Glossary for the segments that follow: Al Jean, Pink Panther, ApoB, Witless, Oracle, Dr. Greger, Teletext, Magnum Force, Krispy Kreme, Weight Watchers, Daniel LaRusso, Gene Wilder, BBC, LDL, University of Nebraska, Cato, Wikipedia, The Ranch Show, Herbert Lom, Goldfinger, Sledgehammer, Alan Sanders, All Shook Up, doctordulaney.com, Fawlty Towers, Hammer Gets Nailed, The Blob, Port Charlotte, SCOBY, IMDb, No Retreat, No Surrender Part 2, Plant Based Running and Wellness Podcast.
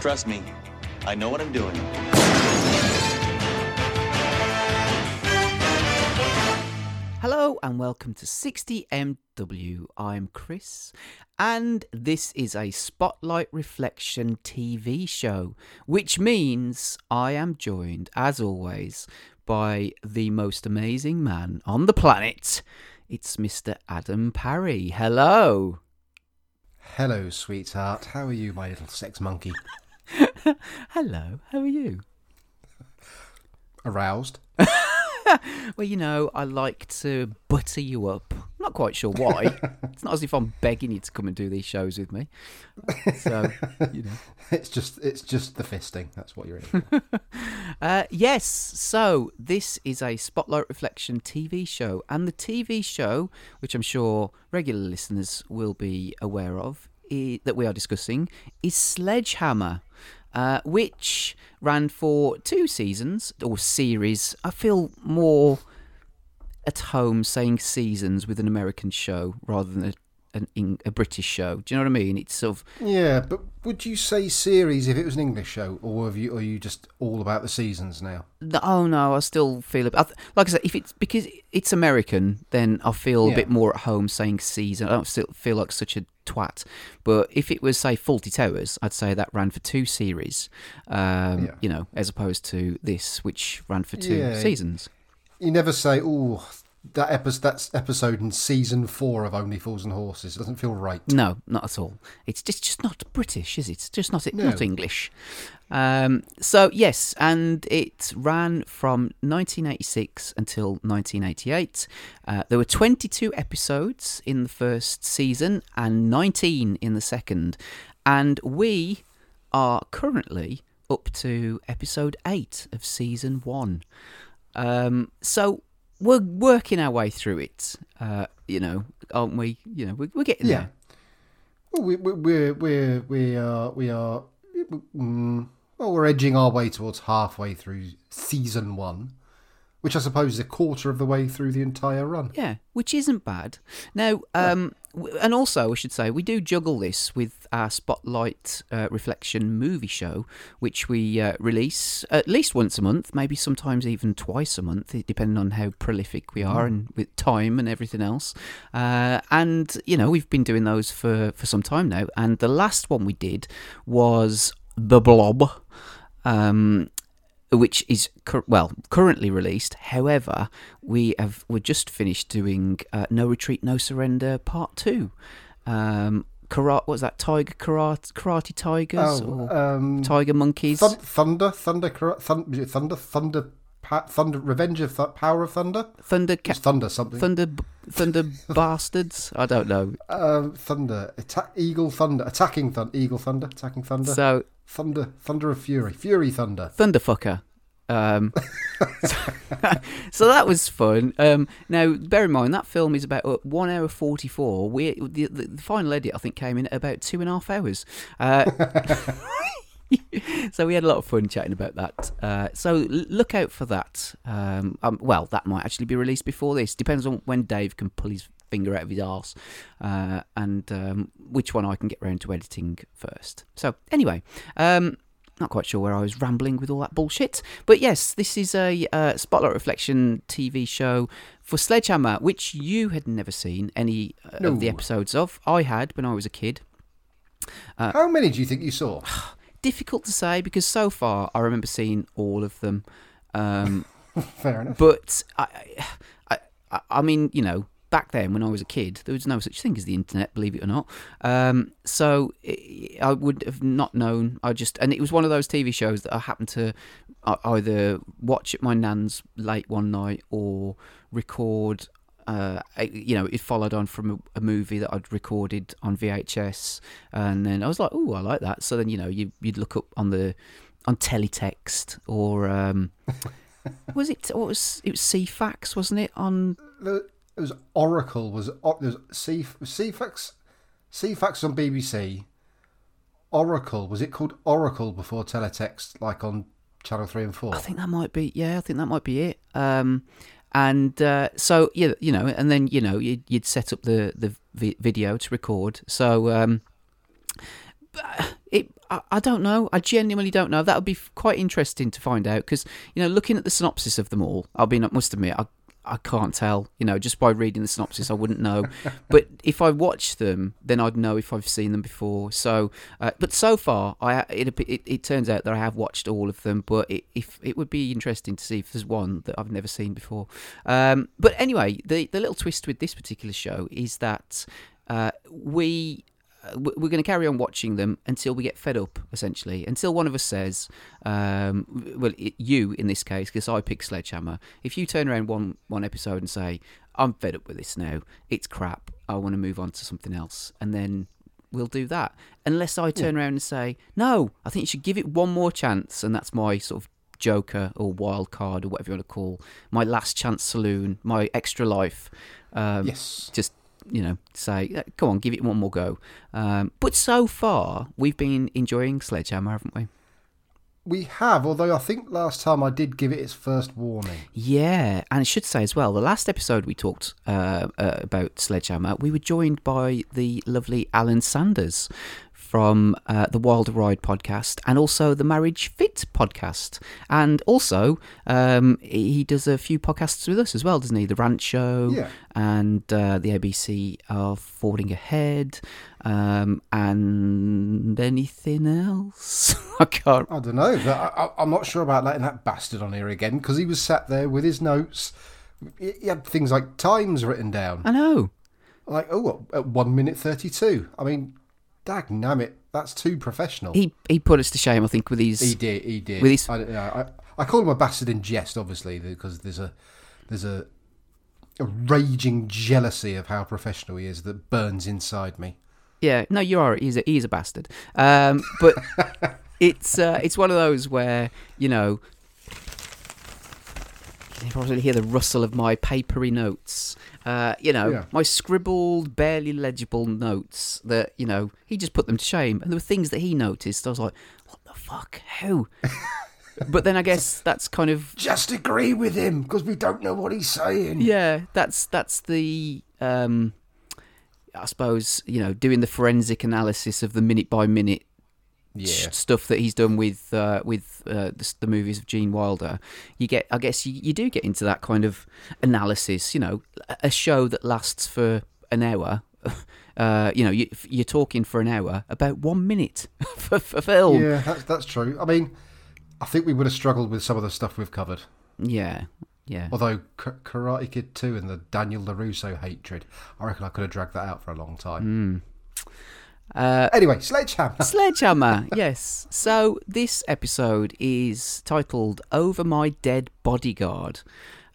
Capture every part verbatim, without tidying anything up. Trust me, I know what I'm doing. Hello and welcome to sixty M W. I'm Chris, and this is a Spotlight Reflection T V show, which means I am joined, as always, by the most amazing man on the planet. It's Mister Adam Parry. Hello. Hello, sweetheart. How are you, my little sex monkey? Hello. How are you? Aroused. Well, you know, I like to butter you up. I'm not quite sure why. It's not as if I'm begging you to come and do these shows with me. So, you know, it's just it's just the fisting. That's what you're in. uh, yes. So this is a Spotlight Reflection T V show, and the T V show, which I'm sure regular listeners will be aware of, is, that we are discussing, is Sledgehammer. Uh, which ran for two seasons, or series. I feel more at home saying seasons with an American show rather than a, an, a British show. Do you know what I mean? It's sort of... Yeah, but would you say series if it was an English show, or have you, are you just all about the seasons now? No, oh, no, I still feel... About, like I said, if it's because it's American, then I feel yeah. a bit more at home saying season. I don't still feel like such a... twat. But if it was, say, Fawlty Towers, I'd say that ran for two series, um, yeah. you know, as opposed to this, which ran for two yeah. seasons. You never say, oh, that episode, that's episode in season four of Only Fools and Horses. It doesn't feel right. No, not at all. It's just, just not British, is it? It's just not, no. not English. Um, so, yes, and it ran from nineteen eighty-six until nineteen eighty-eight. Uh, there were twenty-two episodes in the first season and nineteen in the second. And we are currently up to episode eight of season one. Um, so... We're working our way through it, uh, you know, aren't we? You know, we're, we're getting yeah. there. Well, we we we we are we are um, well, we're edging our way towards halfway through season one, which I suppose is a quarter of the way through the entire run. Yeah, which isn't bad. Now, um, yeah. and also I should say we do juggle this with our Spotlight uh, Reflection movie show, which we uh, release at least once a month, maybe sometimes even twice a month, depending on how prolific we are mm. and with time and everything else. Uh, and, you know, we've been doing those for, for some time now. And the last one we did was The Blob, um, which is, well, currently released. However, we have we're just finished doing uh, No Retreat, No Surrender Part two. Um Karate, what's that? Tiger karate, karate tigers, oh, or um, tiger monkeys? Th- thunder, thunder, karate, thunder, thunder, thunder, pa- thunder, revenge of th- power of thunder, thunder, ca- thunder, something, thunder, b- thunder bastards. I don't know. Um, thunder, attack, eagle, thunder, attacking thunder, eagle, thunder, attacking thunder. So thunder, thunder of fury, fury, thunder, thunderfucker. Um, so, so that was fun. Um, now, bear in mind that film is about one hour forty-four. We the, the, the final edit I think came in at about two and a half hours. Uh, so we had a lot of fun chatting about that. Uh, so look out for that. Um, um, well, that might actually be released before this. Depends on when Dave can pull his finger out of his arse, uh, and um, which one I can get round to editing first. So anyway. Um, Not quite sure where I was rambling with all that bullshit. But yes, this is a uh, Spotlight Reflection T V show for Sledgehammer, which you had never seen any uh, no. of the episodes of. I had when I was a kid. Uh, How many do you think you saw? Difficult to say, because so far I remember seeing all of them. Um, Fair enough. But, I, I, I mean, you know, back then when I was a kid, there was no such thing as the internet, believe it or not. Um, so it, I would have not known. I just, and it was one of those T V shows that I happened to either watch at my nan's late one night or record. Uh, you know, it followed on from a, a movie that I'd recorded on V H S, and then I was like, "Oh, I like that." So then, you know, you, you'd look up on the on teletext or um, was it? What was it? Was C FAX, wasn't it? On the It was Oracle. Was there's C CFAX, CFAX on B B C. Oracle, was it called Oracle before teletext, like on Channel Three and Four? I think that might be. Yeah, I think that might be it. Um, and uh, so yeah, you know, and then you know, you'd, you'd set up the the vi- video to record. So um, it, I, I don't know. I genuinely don't know. That would be quite interesting to find out because, you know, looking at the synopsis of them all, I'll be not must admit, I I can't tell. You know, just by reading the synopsis, I wouldn't know. But if I watch them, then I'd know if I've seen them before. So, uh, but so far, I it, it it turns out that I have watched all of them. But it, if it would be interesting to see if there's one that I've never seen before. Um, but anyway, the the little twist with this particular show is that uh, we. We're going to carry on watching them until we get fed up, essentially. Until one of us says, um, well, it, you in this case, because I pick Sledgehammer. If you turn around one, one episode and say, I'm fed up with this now, it's crap, I want to move on to something else, and then we'll do that. Unless I turn yeah. around and say, no, I think you should give it one more chance, and that's my sort of joker or wild card or whatever you want to call, my last chance saloon, my extra life. Um, yes. Just... you know, say, come on, give it one more go. Um, but so far, we've been enjoying Sledgehammer, haven't we? We have, although I think last time I did give it its first warning. Yeah, and I should say as well, the last episode we talked uh, uh, about Sledgehammer, we were joined by the lovely Alan Sanders from uh, the Wild Ride podcast and also the Marriage Fit podcast. And also, um, he does a few podcasts with us as well, doesn't he? The Ranch Show yeah. and uh, the A B C of Forwarding Ahead um, and anything else. I can't... I don't know. I, I'm not sure about letting that bastard on here again because he was sat there with his notes. He had things like times written down. I know. Like, oh, at one minute thirty-two. I mean... Dagnammit, that's too professional. He he put us to shame, I think, with his... He did, he did. With his... I, I, I call him a bastard in jest, obviously, because there's a there's a, a raging jealousy of how professional he is that burns inside me. Yeah, no, you are. He's a, he's a bastard. Um, but it's uh, it's one of those where, you know... You can probably hear the rustle of my papery notes. Uh, you know, yeah. my scribbled, barely legible notes that, you know, he just put them to shame. And there were things that he noticed. I was like, what the fuck? Who? But then I guess that's kind of... Just agree with him because we don't know what he's saying. Yeah, that's that's the... Um, I suppose, you know, doing the forensic analysis of the minute-by-minute Yeah. stuff that he's done with uh, with uh, the, the movies of Gene Wilder. You get, I guess, you, you do get into that kind of analysis. You know, a show that lasts for an hour. Uh, you know, you, you're talking for an hour about one minute for, for film. Yeah, that's, that's true. I mean, I think we would have struggled with some of the stuff we've covered. Yeah, yeah. Although K- Karate Kid Two and the Daniel LaRusso hatred, I reckon I could have dragged that out for a long time. Mm. Uh, anyway, Sledgehammer. Sledgehammer, yes. So this episode is titled Over My Dead Bodyguard.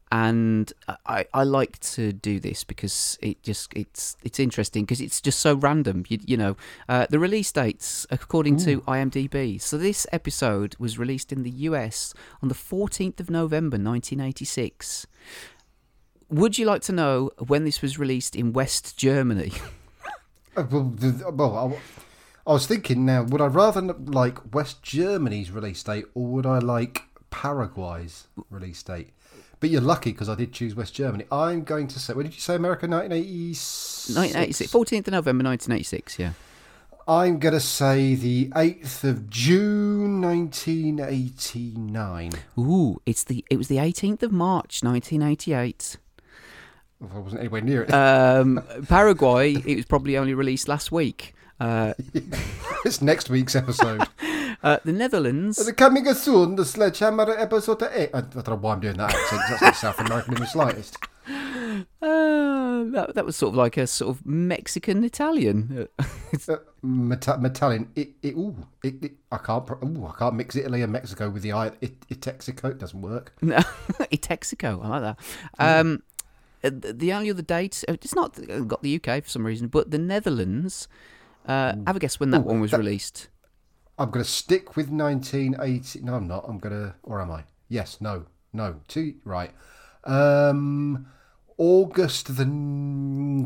And I, I like to do this because it just it's it's interesting because it's just so random. You, you know, uh, the release dates, according Ooh. to IMDb. So this episode was released in the U S on the fourteenth of November, nineteen eighty-six. Would you like to know when this was released in West Germany? Well, I was thinking now, would I rather like West Germany's release date or would I like Paraguay's release date? But you're lucky because I did choose West Germany. I'm going to say, what did you say, America, nineteen eighty-six? nineteen eighty-six, fourteenth of November nineteen eighty-six, yeah. I'm going to say the eighth of June nineteen eighty-nine. Ooh, it's the it was the eighteenth of March nineteen eighty-eight. I wasn't anywhere near it. Um, Paraguay, it was probably only released last week. Uh, yeah. It's next week's episode. uh, the Netherlands. The coming soon, the Sledgehammer episode eight. I don't know why I'm doing that accent. That's not South American in the slightest. Uh, that, that was sort of like a sort of Mexican-Italian. uh, Meta- Italian. It, it, ooh, it, it, I can't ooh, I can't mix Italy and Mexico with the I. It, Itexico, it doesn't work. No, Itexico, I like that. Um, mm. The only other date, it's not got the U K for some reason, but the Netherlands. Uh, have a guess when that Ooh, one was that, released. I'm going to stick with nineteen eighty. No, I'm not. I'm going to, or am I? Yes, no, no. Two, right. Um, August the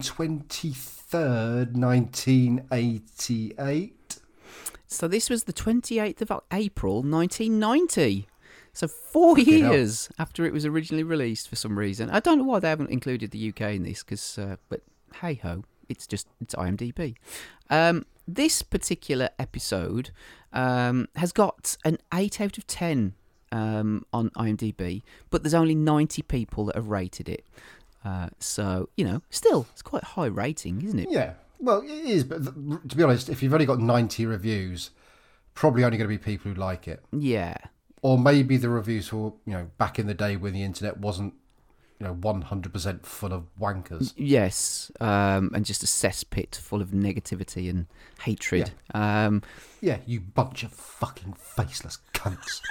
twenty-third, nineteen eighty-eight. So this was the twenty-eighth of April, nineteen ninety. So four Fucking years hell. after it was originally released, for some reason. I don't know why they haven't included the U K in this, because uh, but hey ho, it's just it's IMDb. Um, this particular episode um, has got an eight out of ten um, on IMDb, but there's only ninety people that have rated it. Uh, so, you know, still, it's quite a high rating, isn't it? Yeah, well, it is. But to be honest, if you've only got ninety reviews, probably only going to be people who like it. Yeah. Or maybe the reviews were, you know, back in the day when the internet wasn't, you know, one hundred percent full of wankers. Yes, um, and just a cesspit full of negativity and hatred. Yeah, um, yeah you bunch of fucking faceless cunts.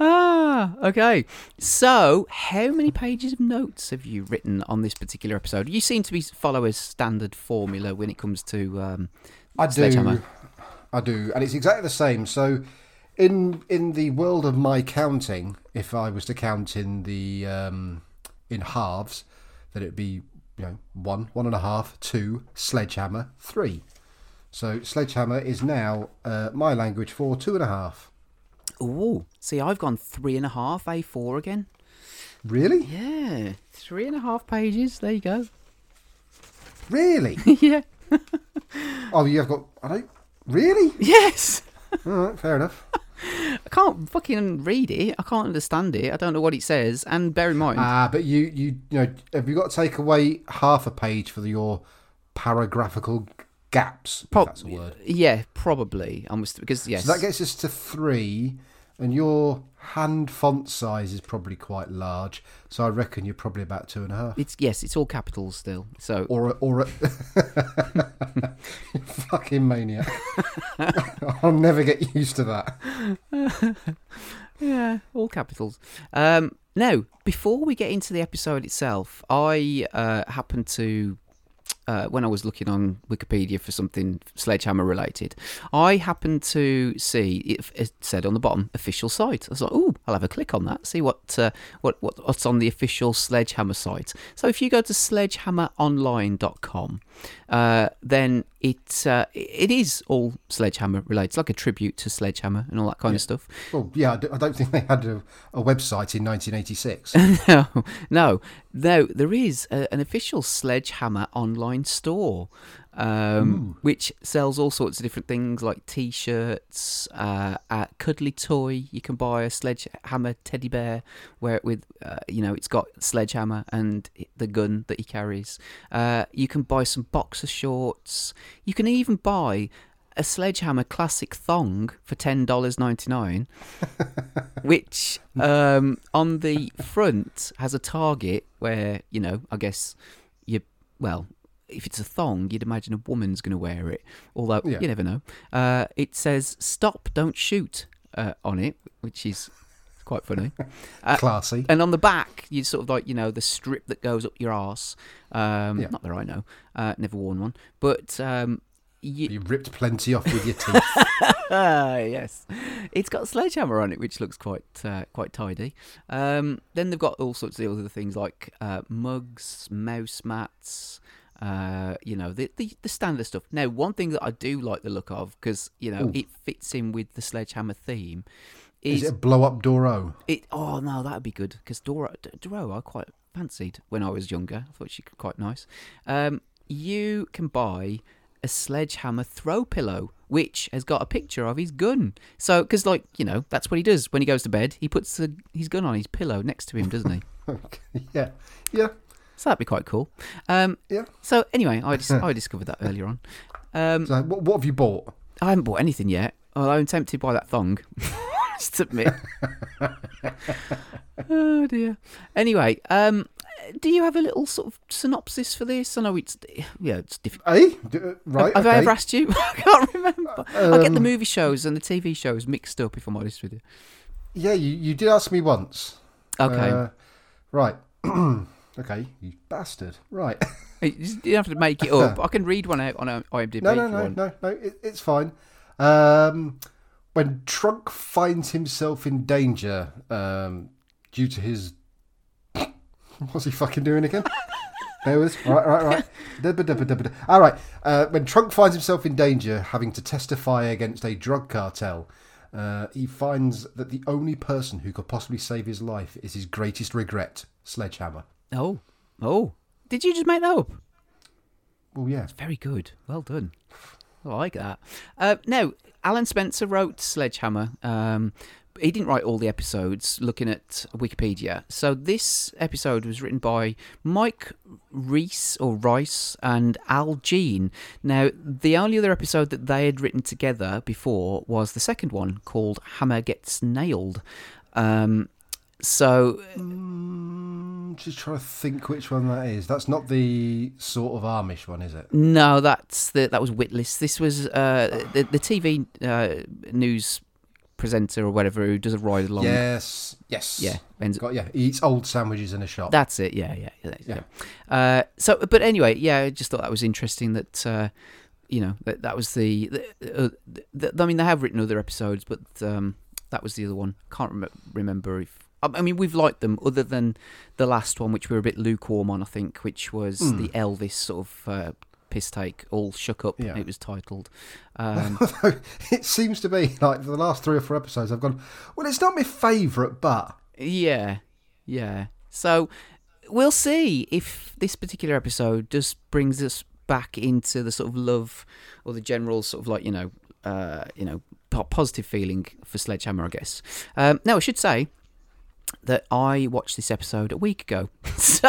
Ah, okay. So, how many pages of notes have you written on this particular episode? You seem to be follow a standard formula when it comes to um, I Sledgehammer. Do, I do, and it's exactly the same. So, in in the world of my counting, if I was to count in the um, in halves, then it'd be you know one, one and a half, two, Sledgehammer, three. So, Sledgehammer is now uh, my language for two and a half. Oh, see, I've gone three and a half, A four again. Really? Yeah, three and a half pages. There you go. Really? Yeah. Oh, you've got. I don't. Really? Yes. All right, fair enough. I can't fucking read it. I can't understand it. I don't know what it says. And bear in mind. Ah, uh, but you, you, you know, have you got to take away half a page for your paragraphical gaps, if Pro- that's a word. Yeah, probably. I must, because yes. So that gets us to three, and your hand font size is probably quite large. So I reckon you're probably about two and a half. It's yes, it's all capitals still. So or or fucking maniac. I'll never get used to that. Yeah, all capitals. Um, now, before we get into the episode itself, I uh, happened to. Uh, when I was looking on Wikipedia for something Sledgehammer related, I happened to see it, it said on the bottom official site. I was like, "Ooh, I'll have a click on that. See what uh, what what what's on the official Sledgehammer site." So if you go to sledgehammer online dot com, uh, then it uh, it is all Sledgehammer related. It's like a tribute to Sledgehammer and all that kind yeah. of stuff. Well, yeah, I don't think they had a, a website in nineteen eighty-six. no, no, no. There is a, an official Sledgehammer online store um, which sells all sorts of different things like t-shirts, uh, a cuddly toy. You can buy a Sledgehammer teddy bear where it with uh, you know it's got Sledgehammer and the gun that he carries. Uh, you can buy some boxer shorts. You can even buy a Sledgehammer classic thong for ten dollars and ninety-nine cents, which um, on the front has a target where you know I guess you well. If it's a thong, you'd imagine a woman's going to wear it. Although, yeah. you never know. Uh, it says, stop, don't shoot uh, on it, which is quite funny. Uh, Classy. And on the back, you sort of like, you know, the strip that goes up your arse. Um, yeah. Not that I know. Uh, never worn one. But... Um, You... you ripped plenty off with your teeth. Ah, yes. It's got Sledgehammer on it, which looks quite uh, quite tidy. Um, then they've got all sorts of other things like uh, mugs, mouse mats, uh, you know, the, the the standard stuff. Now, one thing that I do like the look of, because, you know, Ooh. It fits in with the Sledgehammer theme. Is, is it a blow-up Doro? It, oh, no, that would be good, because Doro, Doro I quite fancied when I was younger. I thought she was quite nice. Um, you can buy... a Sledgehammer throw pillow, which has got a picture of his gun. So, because, like, you know, that's what he does when he goes to bed. He puts the, his gun on his pillow next to him, doesn't he? yeah. Yeah. So that'd be quite cool. Um, yeah. So, anyway, I, dis- I discovered that earlier on. Um, so, what, what have you bought? I haven't bought anything yet. Although I'm tempted by that thong. Just admit. Oh, dear. Anyway, um... do you have a little sort of synopsis for this? I know it's yeah, it's difficult. Eh? Right. Have okay. I ever asked you? I can't remember. Um, I get the movie shows and the T V shows mixed up. If I'm honest with you. Yeah, you, you did ask me once. Okay. Uh, right. Okay, you bastard. Right. You don't have to make it up. I can read one out on IMDb. No, no, no, no, no. It, it's fine. Um, when Trunk finds himself in danger um, due to his. What's he fucking doing again? There was right, right, right. All right. Uh, when Trunk finds himself in danger, having to testify against a drug cartel, uh, he finds that the only person who could possibly save his life is his greatest regret, Sledgehammer. Oh, oh! Did you just make that up? Well, yeah. It's very good. Well done. I like that. Uh, now, Alan Spencer wrote Sledgehammer. Um, he didn't write all the episodes, looking at Wikipedia. So this episode was written by Mike Reiss or Rice and Al Jean. Now, the only other episode that they had written together before was the second one called Hammer Gets Nailed. Um, so... Mm, just trying to think which one that is. That's not the sort of Amish one, is it? No, that's the, that was Witless. This was uh, the, the T V uh, news... presenter or whatever who does a ride along. Yes, yes. Yeah, ends got yeah. He eats old sandwiches in a shop. That's it. Yeah, yeah, yeah. yeah. Uh, so, but anyway, yeah. I just thought that was interesting. That uh, you know that, that was the. the, uh, the I mean, they have written other episodes, but um, that was the other one. Can't rem- remember if. I mean, we've liked them, other than the last one, which we were a bit lukewarm on. I think, which was mm. the Elvis sort of. Uh, piss take, All Shook Up, yeah. It was titled. Um, it seems to be, like, for the last three or four episodes, I've gone, well, it's not my favourite, but... Yeah, yeah. So, we'll see if this particular episode just brings us back into the sort of love, or the general sort of, like, you know, uh, you know, positive feeling for Sledgehammer, I guess. Um, now, I should say... that I watched this episode a week ago. So,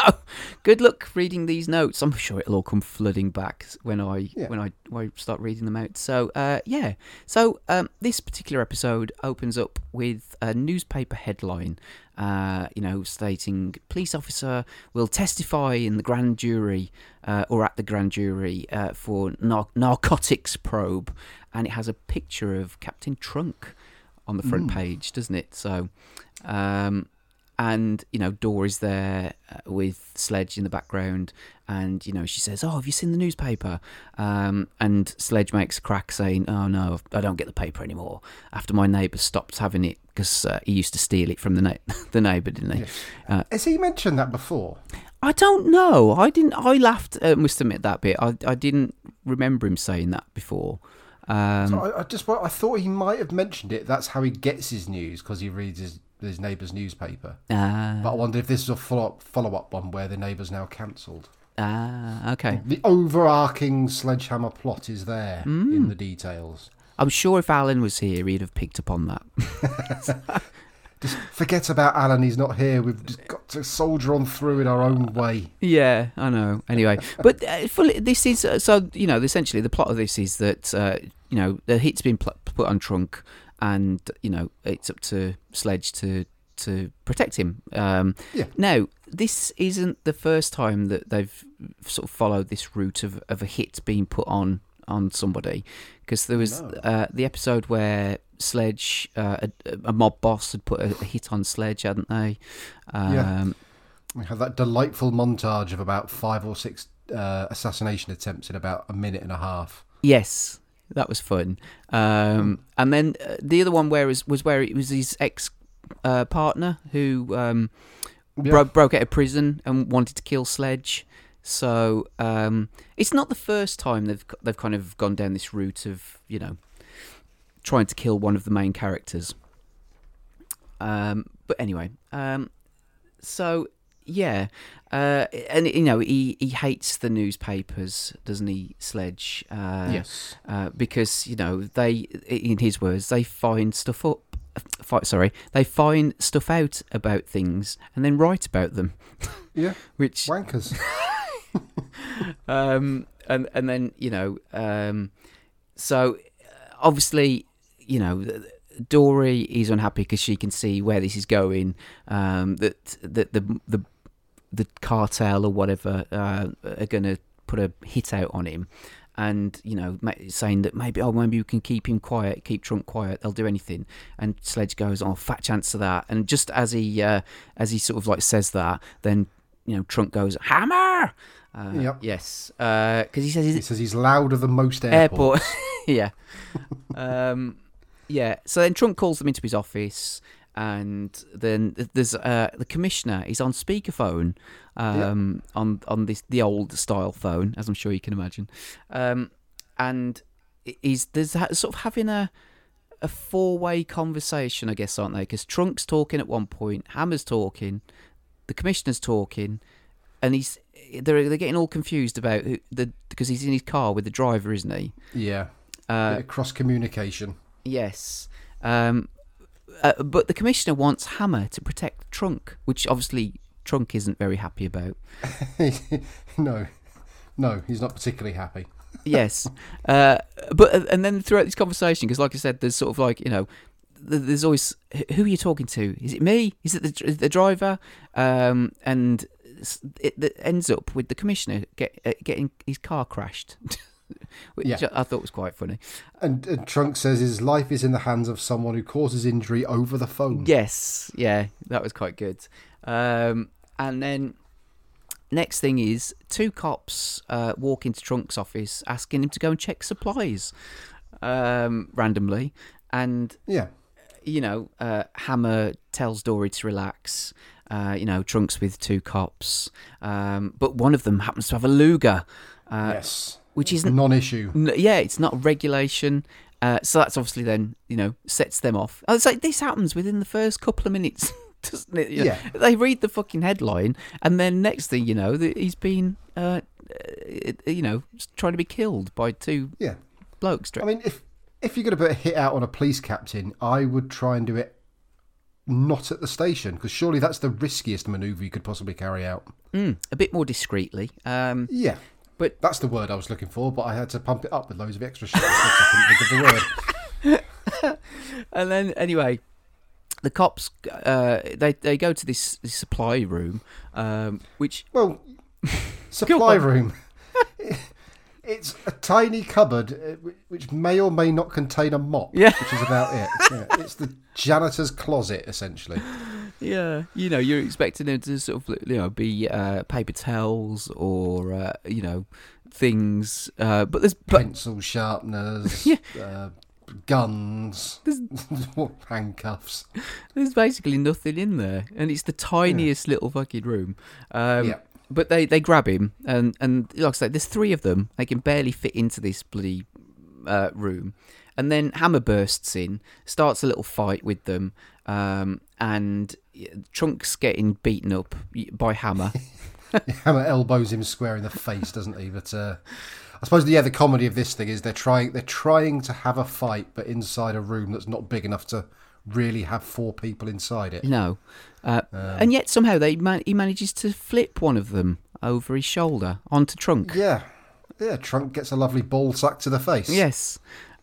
good luck reading these notes. I'm sure it'll all come flooding back when I yeah. when I when I start reading them out. So, uh, yeah. So, um, this particular episode opens up with a newspaper headline, uh, you know, stating, police officer will testify in the grand jury, uh, or at the grand jury, uh, for nar- narcotics probe. And it has a picture of Captain Trunk on the front mm. page, doesn't it? So... Um, and, you know, Dora is there with Sledge in the background and, you know, she says, oh, have you seen the newspaper? Um, and Sledge makes a crack saying, oh, no, I don't get the paper anymore after my neighbour stopped having it because uh, he used to steal it from the na- the neighbour, didn't he? Yes. Uh, Has he mentioned that before? I don't know. I didn't. I laughed, I must admit that bit. I, I didn't remember him saying that before. Um, so I, I just I thought he might have mentioned it. That's how he gets his news, because he reads his... his neighbour's newspaper. Ah. But I wonder if this is a follow-up, follow-up one where the neighbour's now cancelled. Ah, okay. The overarching Sledgehammer plot is there mm. in the details. I'm sure if Alan was here, he'd have picked up on that. Just forget about Alan, he's not here. We've just got to soldier on through in our own way. Yeah, I know. Anyway, but uh, fully, this is... Uh, so, you know, essentially the plot of this is that, uh, you know, the hit's been pl- put on Trunk... And, you know, it's up to Sledge to to protect him. Um, yeah. Now, this isn't the first time that they've sort of followed this route of, of a hit being put on, on somebody. Because there was no. uh, the episode where Sledge, uh, a, a mob boss, had put a, a hit on Sledge, hadn't they? Um, yeah. We had that delightful montage of about five or six uh, assassination attempts in about a minute and a half. Yes. That was fun. Um, and then uh, the other one where was, was where it was his ex-partner uh, who um, yeah. bro- broke out of prison and wanted to kill Sledge. So um, it's not the first time they've they've kind of gone down this route of, you know, trying to kill one of the main characters. Um, but anyway, um, so... Yeah, uh, and, you know, he, he hates the newspapers, doesn't he, Sledge? Uh, yes. Uh, because, you know, they, in his words, they find stuff up. F- sorry, they find stuff out about things and then write about them. Yeah, which wankers. um, and and then, you know, um, so obviously, you know. Dory is unhappy because she can see where this is going. Um, that that the the the cartel or whatever uh, are going to put a hit out on him, and, you know, saying that maybe oh maybe we can keep him quiet, keep Trump quiet. They'll do anything. And Sledge goes, oh, fat chance of that. And just as he uh, as he sort of like says that, then, you know, Trump goes, hammer. Uh, yep. Yes, because uh, he says he says he's louder than most airports. Airport. yeah. Um. Yeah, so then Trunk calls them into his office, and then there's uh, the commissioner. He's on speakerphone, um, yeah. on on this the old style phone, as I'm sure you can imagine. Um, and he's there's sort of having a a four way conversation, I guess, aren't they? Because Trunk's talking at one point, Hammer's talking, the commissioner's talking, and he's they're they're getting all confused about the because he's in his car with the driver, isn't he? Yeah. Uh, cross communication. Yes. Um, uh, but the commissioner wants Hammer to protect the trunk, which obviously Trunk isn't very happy about. no, no, he's not particularly happy. Yes, uh, but and then throughout this conversation, because like I said, there's sort of like you know, there's always who are you talking to? Is it me? Is it the, the driver? Um, and it, it ends up with the commissioner get, uh, getting his car crashed, which yeah. I thought was quite funny. And, and Trunk says his life is in the hands of someone who causes injury over the phone. Yes, yeah, that was quite good. Um, and then. Next thing is two cops uh, walk into Trunk's office asking him to go and check supplies um, randomly. And, yeah. you know, uh, Hammer tells Dory to relax. Uh, you know, Trunk's with two cops. Um, but one of them happens to have a Luger. Uh, yes. Which isn't... Non-issue. N- yeah, it's not regulation. Uh, so that's obviously then, you know, sets them off. I was like, this happens within the first couple of minutes. Doesn't it? Yeah. They read the fucking headline, and then next thing you know, he's been, uh, you know, trying to be killed by two yeah. blokes. I mean, if if you're going to put a hit out on a police captain, I would try and do it not at the station, because surely that's the riskiest manoeuvre you could possibly carry out. Mm, a bit more discreetly. Um, yeah, but that's the word I was looking for, but I had to pump it up with loads of extra shit. I couldn't think of the word. And then, anyway... The cops, uh, they they go to this, this supply room, um, which well, supply room. It's a tiny cupboard which may or may not contain a mop, yeah. which is about it. Yeah. It's the janitor's closet essentially. Yeah, you know, you're expecting them to sort of you know be uh, paper towels or uh, you know things, uh, but there's but... pencil sharpeners. yeah. Uh, guns, there's, handcuffs. There's basically nothing in there, and it's the tiniest yeah. little fucking room. Um, yeah. But they, they grab him, and, and like I say, there's three of them. They can barely fit into this bloody uh, room. And then Hammer bursts in, starts a little fight with them, um, and Trunk's getting beaten up by Hammer. Hammer elbows him square in the face, doesn't he? But... Uh... I suppose yeah, the comedy of this thing is they're trying they're trying to have a fight, but inside a room that's not big enough to really have four people inside it. No, uh, um, and yet somehow they man- he manages to flip one of them over his shoulder onto Trunk. Yeah, yeah. Trunk gets a lovely ball sack to the face. Yes.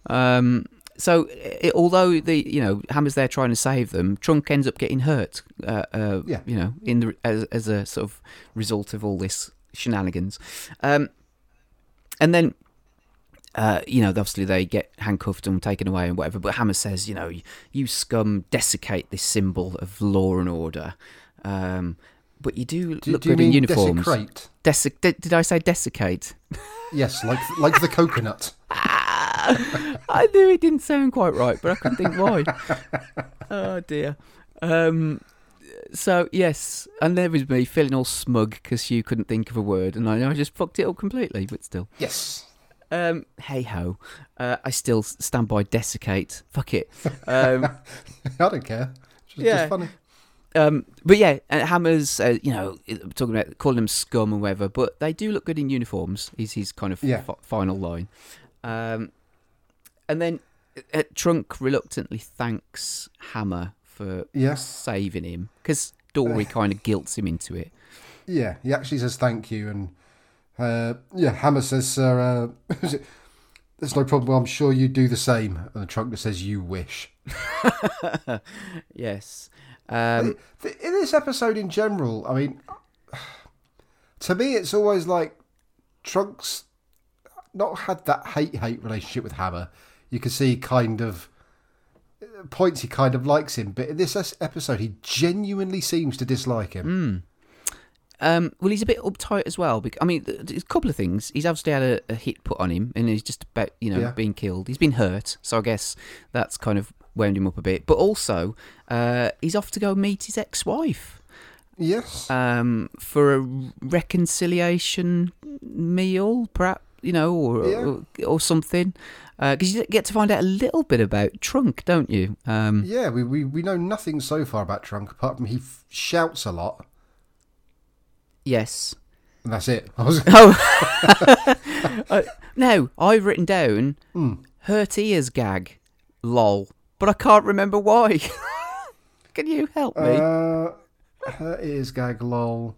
Um, so it, although the you know Hammer's there trying to save them, Trunk ends up getting hurt. Uh, uh, yeah. You know, in the as, as a sort of result of all this shenanigans. Um, And then, uh, you know, obviously they get handcuffed and taken away and whatever. But Hammer says, you know, you scum desiccate this symbol of law and order. Um, but you do, do look do good in uniforms. Desecrate? Desi- did, did I say desiccate? Yes, like like the coconut. ah, I knew it didn't sound quite right, but I couldn't think why. Oh, dear. Um So, yes, and there was me feeling all smug because you couldn't think of a word, and I, I just fucked it up completely, but still. Yes. Um, hey-ho. Uh, I still stand by desiccate. Fuck it. Um, I don't care. It's just, yeah. just funny. Um, but, yeah, and Hammer's, uh, you know, talking about calling them scum and whatever, but they do look good in uniforms is his kind of yeah. f- final line. Um, and then uh, Trunk reluctantly thanks Hammer for yeah. saving him, because Dory kind of guilts him into it. Yeah, he actually says thank you, and uh, yeah, Hammer says, "Sir, uh, there's no problem. I'm sure you do the same." And the Trunk just says, "You wish." Yes. Um, in this episode, in general, I mean, to me, it's always like Trunk's not had that hate-hate relationship with Hammer. You can see kind of. Points he kind of likes him, but in this episode he genuinely seems to dislike him. Mm. Um, well, he's a bit uptight as well. Because, I mean, there's a couple of things. He's obviously had a, a hit put on him, and he's just about you know yeah. being killed. He's been hurt, so I guess that's kind of wound him up a bit. But also, uh, he's off to go meet his ex-wife. Yes. Um, for a reconciliation meal, perhaps. You know, or yeah. or, or something, because uh, you get to find out a little bit about Trunk, don't you? Um, yeah, we, we we know nothing so far about Trunk apart from he f- shouts a lot. Yes, That's it. I was... Oh. uh, no, I've written down mm. hurt ears gag, lol, but I can't remember why. Can you help me? Uh, hurt ears gag, lol.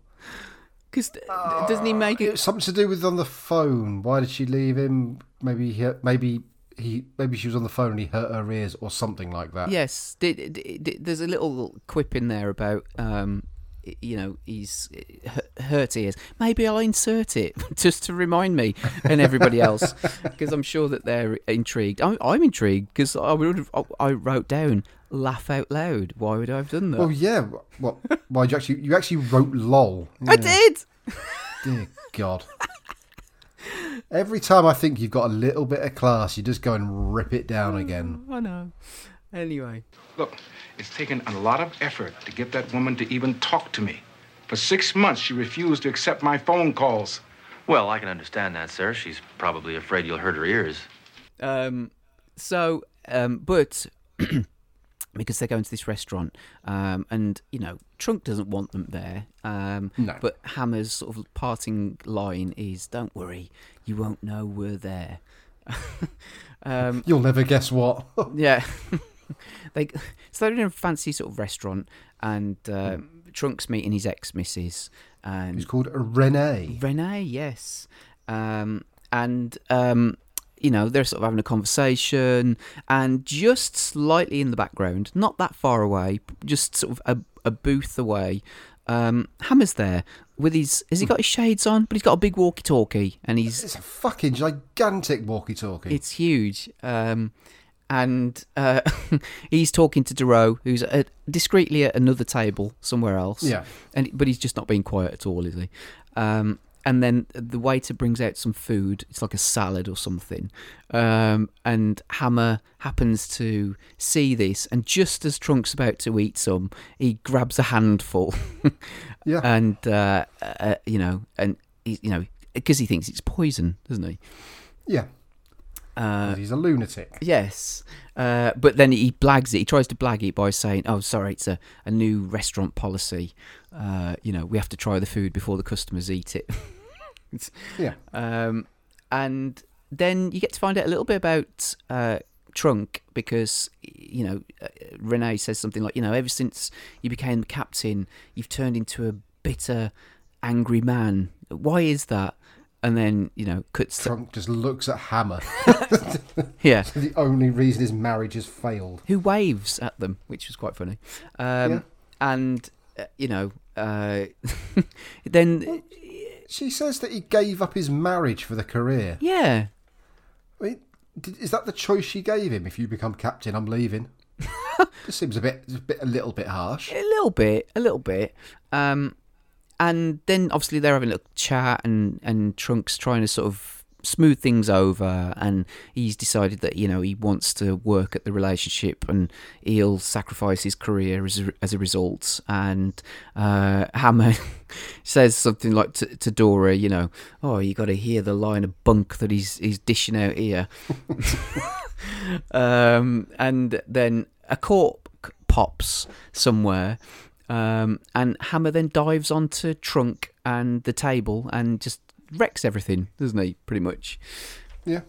Because uh, doesn't he make it... it was something to do with on the phone. Why did she leave him? Maybe he, maybe he, maybe she was on the phone and he hurt her ears or something like that. Yes, there's a little quip in there about... Um, you know, he's hurt ears. Maybe I'll insert it just to remind me and everybody else, because I'm sure that they're intrigued. I'm, I'm intrigued because I would I wrote down laugh out loud. Why would I have done that? Well, yeah. Well, why did you actually you actually wrote lol? Yeah. I did. Dear God. Every time I think you've got a little bit of class, you just go and rip it down oh, again. I know. Anyway. Look, it's taken a lot of effort to get that woman to even talk to me. For six months, she refused to accept my phone calls. Well, I can understand that, sir. She's probably afraid you'll hurt her ears. Um, so, um, but... because they go into this restaurant, um, and, you know, Trunk doesn't want them there. Um, no. But Hammer's sort of parting line is, don't worry, you won't know we're there. um, You'll never guess what. Yeah. They, so they're in a fancy sort of restaurant, and uh, Trunk's meeting his ex-missus. And he's called Renee. Renee, yes. Um, and, um, you know, they're sort of having a conversation, and just slightly in the background, not that far away, just sort of a, a booth away, um, Hammer's there with his... Has he got his shades on? But he's got a big walkie-talkie, and he's... It's a fucking gigantic walkie-talkie. It's huge. Um... And uh, he's talking to Deroe, who's at, discreetly at another table somewhere else. Yeah. And but he's just not being quiet at all, is he? Um, and then the waiter brings out some food. It's like a salad or something. Um, and Hammer happens to see this, and just as Trunk's about to eat some, he grabs a handful. Yeah. And uh, uh, you know, and he, you know, because he thinks it's poison, doesn't he? Yeah. Uh, he's a lunatic. Yes, uh, but then he blags it. He tries to blag it by saying, "Oh, sorry, it's a, a new restaurant policy. Uh, you know, we have to try the food before the customers eat it." Yeah. Um, and then you get to find out a little bit about uh, Trunk, because you know Renee says something like, "You know, ever since you became captain, you've turned into a bitter, angry man. Why is that?" And then, you know, cuts... Trunk to... just looks at Hammer. Yeah. The only reason his marriage has failed. Who waves at them, which was quite funny. Um, yeah. And, uh, you know, uh, then... Well, she says that he gave up his marriage for the career. Yeah. I mean, did, is that the choice she gave him? If you become captain, I'm leaving. Just seems a bit, a bit, a little bit harsh. A little bit, a little bit. Um... And then, obviously, they're having a little chat, and, and Trunk's trying to sort of smooth things over, and he's decided that, you know, he wants to work at the relationship, and he'll sacrifice his career as a, as a result. And uh, Hammer says something like to, to Dora, you know, oh, you got to hear the line of bunk that he's he's dishing out here. um, and then a cork pops somewhere. Um, and Hammer then dives onto Trunk and the table and just wrecks everything, doesn't he? Pretty much. Yeah.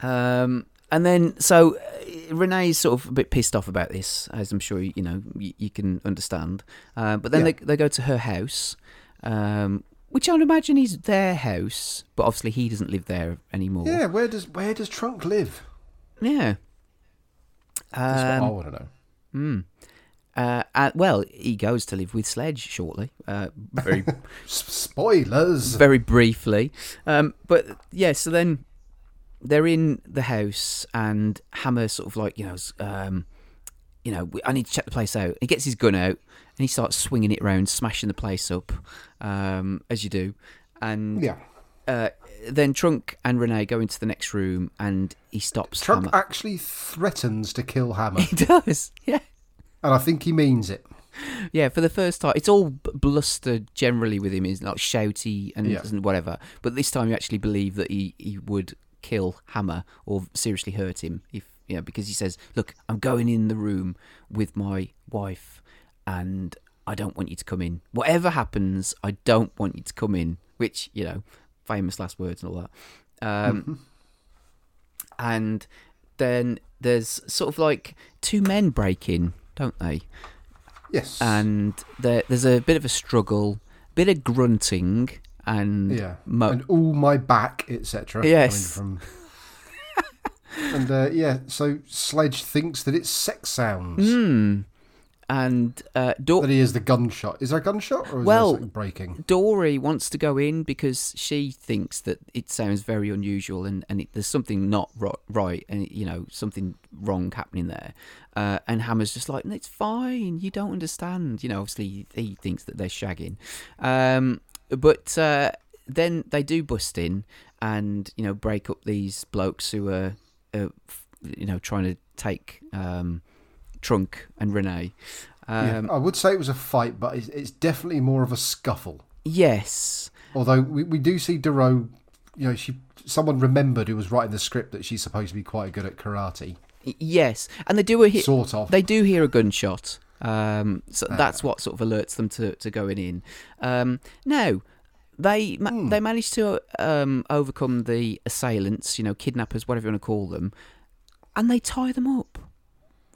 Um, and then, so Renee's sort of a bit pissed off about this, as I'm sure, you know, you, you can understand. Uh, but then yeah. they, they go to her house, um, which I would imagine is their house, but obviously he doesn't live there anymore. Yeah, where does where does Trunk live? Yeah. Um, That's what I want to know. Hmm. Uh, uh, well, he goes to live with Sledge shortly. Uh, very spoilers. Very briefly, um, but yeah. So then they're in the house, and Hammer sort of like you know, um, you know, I need to check the place out. He gets his gun out and he starts swinging it around, smashing the place up, um, as you do. And yeah. Uh, then Trunk and Renee go into the next room, and he stops. Trunk Hammer. Actually threatens to kill Hammer. He does. Yeah. And I think he means it. Yeah, for the first time. It's all bluster generally with him. He's like shouty and, yeah. and whatever. But this time you actually believe that he, he would kill Hammer or seriously hurt him. if you know, Because he says, look, I'm going in the room with my wife and I don't want you to come in. Whatever happens, I don't want you to come in. Which, you know, famous last words and all that. Um, and then there's sort of like two men break in, don't they? Yes. And there, there's a bit of a struggle, a bit of grunting, and yeah, mo- and all my back, et cetera. Yes. From... and uh, yeah, so Sledge thinks that it's sex sounds. Mm. And uh, Dor- that he is the gunshot. Is there a gunshot or is well, there something breaking? Dory wants to go in because she thinks that it sounds very unusual and, and it, there's something not ro- right and, you know, something wrong happening there. Uh, and Hammer's just like, it's fine, you don't understand. You know, obviously he thinks that they're shagging. Um, but uh, then they do bust in and, you know, break up these blokes who are, are you know, trying to take... Um, Trunk and Renee. Um, yeah, I would say it was a fight, but it's, it's definitely more of a scuffle. Yes. Although we, we do see Duro, you know, she someone remembered who was writing the script that she's supposed to be quite good at karate. Yes, and they do a hit, sort of. They do hear a gunshot, um, so ah. that's what sort of alerts them to to going in. Um, now they ma- mm. they manage to um, overcome the assailants, you know, kidnappers, whatever you want to call them, and they tie them up.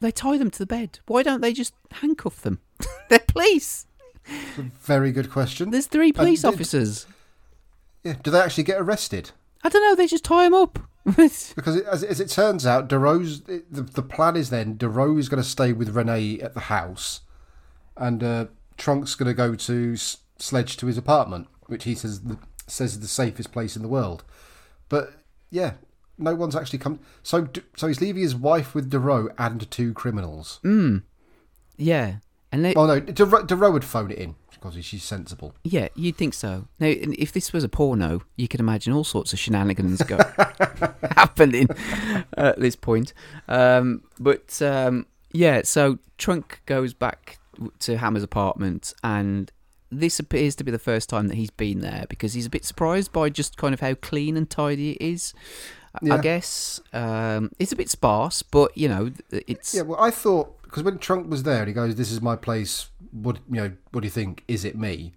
They tie them to the bed. Why don't they just handcuff them? They're police. That's a very good question. There's three police uh, did, officers. Yeah. Do they actually get arrested? I don't know. They just tie them up. Because it, as, as it turns out, DeRose, it, the, the plan is then DeRose is going to stay with Renee at the house and uh, Trunk's going to go to S- Sledge to his apartment, which he says, the, says is the safest place in the world. But, yeah... No one's actually come. So, so he's leaving his wife with Duro and two criminals. Mm. Yeah. And they... Oh no, Duro, Duro would phone it in because she's sensible. Yeah, you'd think so. Now, if this was a porno, you could imagine all sorts of shenanigans go happening at this point. Um, but um, yeah, so Trunk goes back to Hammer's apartment, and this appears to be the first time that he's been there because he's a bit surprised by just kind of how clean and tidy it is. Yeah. I guess um, it's a bit sparse, but you know it's. Yeah, well, I thought because when Trunk was there and he goes, "This is my place." What you know? What do you think? Is it me?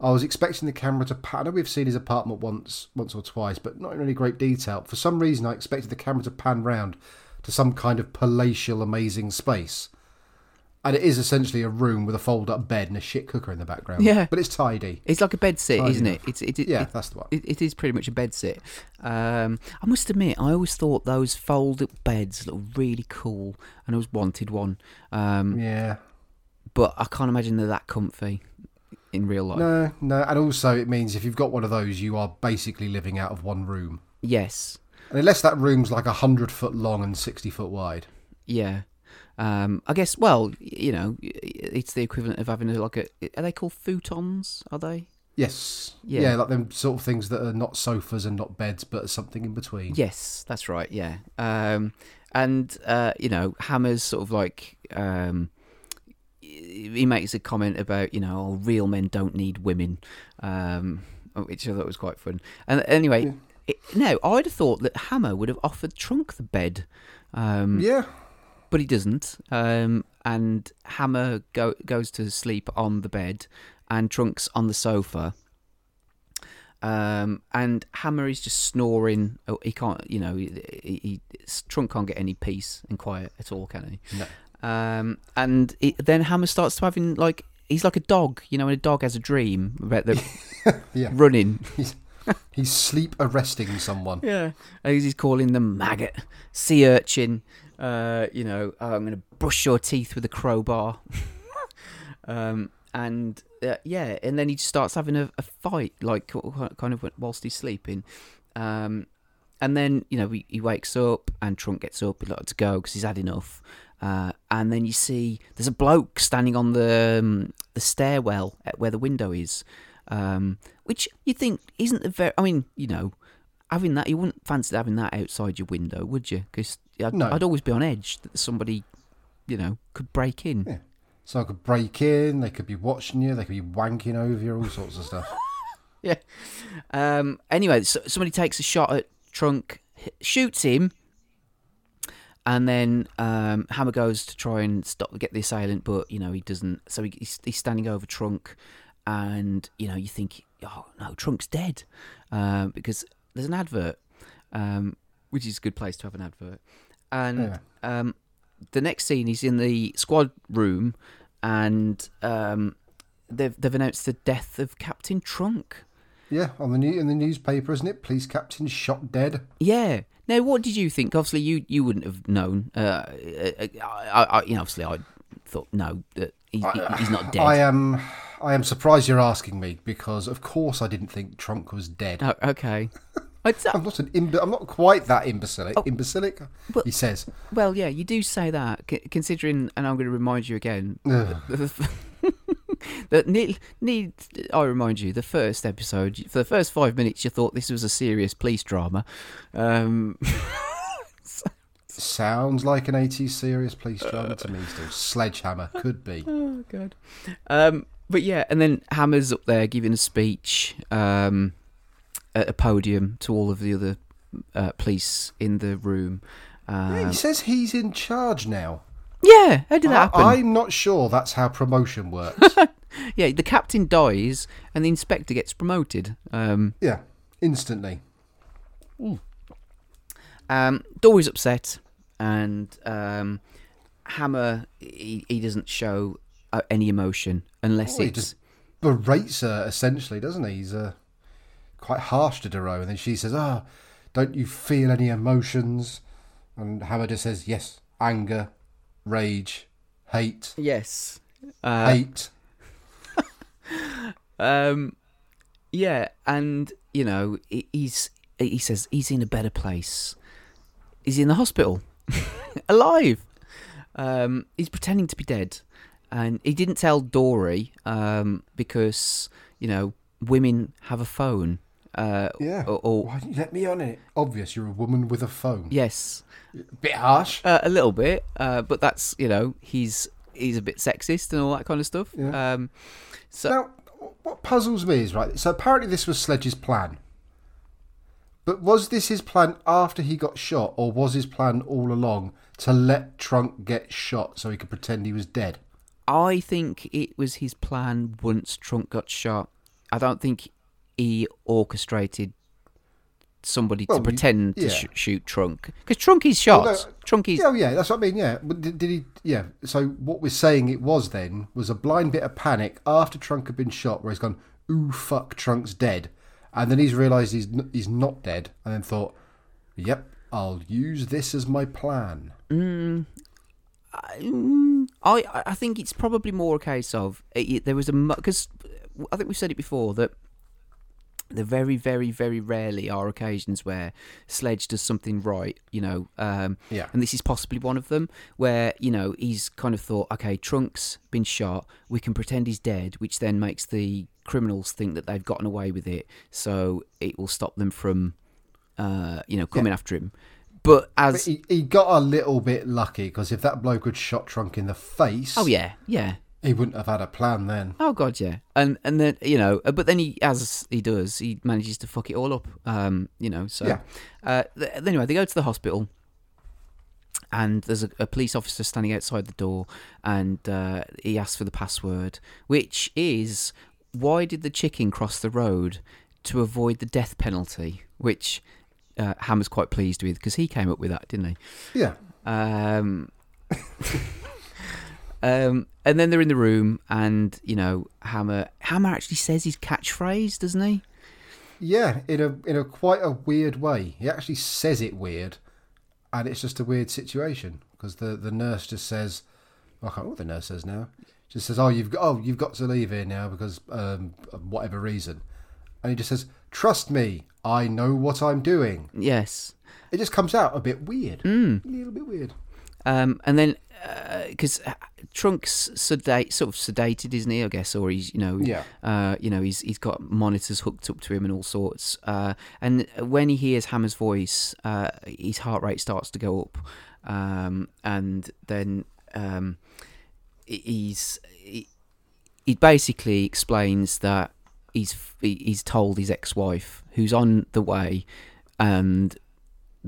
I was expecting the camera to pan. I know we've seen his apartment once, once or twice, but not in any great detail. For some reason, I expected the camera to pan round to some kind of palatial, amazing space, and it is essentially a room with a fold-up bed and a shit cooker in the background. Yeah, but it's tidy. It's like a bed sit, tidy isn't enough. it? It's it, it, yeah, it, that's the one. It, it is pretty much a bed sit. Um, I must admit, I always thought those fold-up beds looked really cool, and I always wanted one. Um, yeah, but I can't imagine they're that comfy in real life. No, no, and also it means if you've got one of those, you are basically living out of one room. Yes, and unless that room's like a hundred foot long and sixty foot wide. Yeah. Um, I guess, well, you know, it's the equivalent of having a, like a, are they called futons, are they? Yes. Yeah. yeah, like them sort of things that are not sofas and not beds, but something in between. Yes, that's right, yeah. Um, and, uh, you know, Hammer's sort of like, um, he makes a comment about, you know, oh, real men don't need women, um, which I thought was quite fun. And anyway, yeah. it, no, I'd have thought that Hammer would have offered Trunk the bed. Um, yeah. But he doesn't, um, and Hammer go, goes to sleep on the bed and Trunk's on the sofa. Um, and Hammer is just snoring. Oh, he can't, you know, he, he, Trunk can't get any peace and quiet at all, can he? No. Um, and it, then Hammer starts to having, like, he's like a dog, you know, when a dog has a dream about the yeah. running. He's- He's sleep arresting someone. Yeah, he's calling them maggot, sea urchin. Uh, you know, oh, I'm going to brush your teeth with a crowbar. um, and uh, yeah, and then he just starts having a, a fight, like kind of whilst he's sleeping. Um, and then you know he, he wakes up, and Trunk gets up. He'd like to go because he's had enough. Uh, and then you see there's a bloke standing on the um, the stairwell at where the window is. Um, which you think isn't the very... I mean, you know, having that... You wouldn't fancy having that outside your window, would you? Because I'd, no. I'd always be on edge that somebody, you know, could break in. Yeah. So I could break in, they could be watching you, they could be wanking over you, all sorts of stuff. yeah. Um, anyway, so somebody takes a shot at Trunk, shoots him, And then um, Hammer goes to try and stop get the assailant, but you know he doesn't. So he, he's, he's standing over Trunk, and you know you think, oh no, Trunk's dead, um, because there's an advert, um, which is a good place to have an advert. And yeah. um, the next scene, he's in the squad room, and um, they've they've announced the death of Captain Trunk. Yeah, on the new in the newspaper, isn't it? Police captain shot dead. Yeah. Now, what did you think? Obviously, you, you wouldn't have known. Uh, I, I, I, you know, obviously, I thought no, that he, I, he's not dead. I am, I am surprised you're asking me because, of course, I didn't think Trunk was dead. Oh, okay. I'm not an imbe- I'm not quite that imbecilic. Oh, imbecilic, but, he says. Well, yeah, you do say that, c- considering, and I'm going to remind you again. That need, need I remind you, the first episode, for the first five minutes, you thought this was a serious police drama. Um, Sounds like an eighties serious police drama uh, to me still. Sledgehammer, could be. Oh, God. Um, but yeah, and then Hammer's up there giving a speech um, at a podium to all of the other uh, police in the room. Um, yeah, he says he's in charge now. Yeah, how did that happen? I'm not sure that's how promotion works. Yeah, the captain dies and the inspector gets promoted. Um, yeah, instantly. Ooh. Um, Dory's upset, and um, Hammer he, he doesn't show uh, any emotion unless oh, it's... He just berates her essentially, doesn't he? He's uh, quite harsh to Doro, and then she says, "Ah, oh, don't you feel any emotions?" And Hammer just says, "Yes, anger. Rage, hate." Yes, uh, hate. um, yeah, and you know he's he says he's in a better place. He's in the hospital, alive. Um, he's pretending to be dead, and he didn't tell Dory um, because you know women have a phone. Uh, yeah. Or, or, Why didn't you let me on it? Obvious, you're a woman with a phone. Yes. Bit harsh. Uh, a little bit, uh, but that's you know he's he's a bit sexist and all that kind of stuff. Yeah. Um, so now, what puzzles me is right. So apparently this was Sledge's plan, but was this his plan after he got shot, or was his plan all along to let Trunk get shot so he could pretend he was dead? I think it was his plan once Trunk got shot. I don't think he orchestrated somebody well, to pretend you, yeah. to sh- shoot Trunk. Because Trunk is shot. Well, no, Trunk is... Oh, yeah, that's what I mean, yeah. But did, did he... Yeah, so what we're saying it was then was a blind bit of panic after Trunk had been shot where he's gone, "Ooh, fuck, Trunk's dead." And then he's realised he's, n- he's not dead and then thought, "Yep, I'll use this as my plan." Mm. I, I, I think it's probably more a case of... It, there was a... Because I think we've said it before that there very, very, very rarely are occasions where Sledge does something right, you know. Um, yeah. And this is possibly one of them where, you know, he's kind of thought, okay, Trunk's been shot. We can pretend he's dead, which then makes the criminals think that they've gotten away with it. So it will stop them from, uh, you know, coming yeah. after him. But as... But he, he got a little bit lucky because if that bloke had shot Trunk in the face... Oh, yeah, yeah. He wouldn't have had a plan then. Oh God, yeah, and and then you know, but then he, as he does, he manages to fuck it all up, um, you know. So, yeah. uh, th- anyway, they go to the hospital, and there's a, a police officer standing outside the door, and uh, he asks for the password, which is, "Why did the chicken cross the road to avoid the death penalty?" Which uh, Hammer's quite pleased with because he came up with that, didn't he? Yeah. Um. Um, and then they're in the room, and you know, Hammer. Hammer actually says his catchphrase, doesn't he? Yeah, in a in a quite a weird way. He actually says it weird, and it's just a weird situation because the, the nurse just says, well, "I can't remember what the nurse says now." Just says, "Oh, you've got, oh you've got to leave here now because um, whatever reason," and he just says, "Trust me, I know what I'm doing." Yes, it just comes out a bit weird, mm. a little bit weird. Um, and then, because uh, Trunk's sedate, sort of sedated, isn't he? I guess, or he's, you know, yeah. uh, you know, he's he's got monitors hooked up to him and all sorts. Uh, and when he hears Hammer's voice, uh, his heart rate starts to go up, um, and then um, he's he, he basically explains that he's he's told his ex-wife who's on the way, and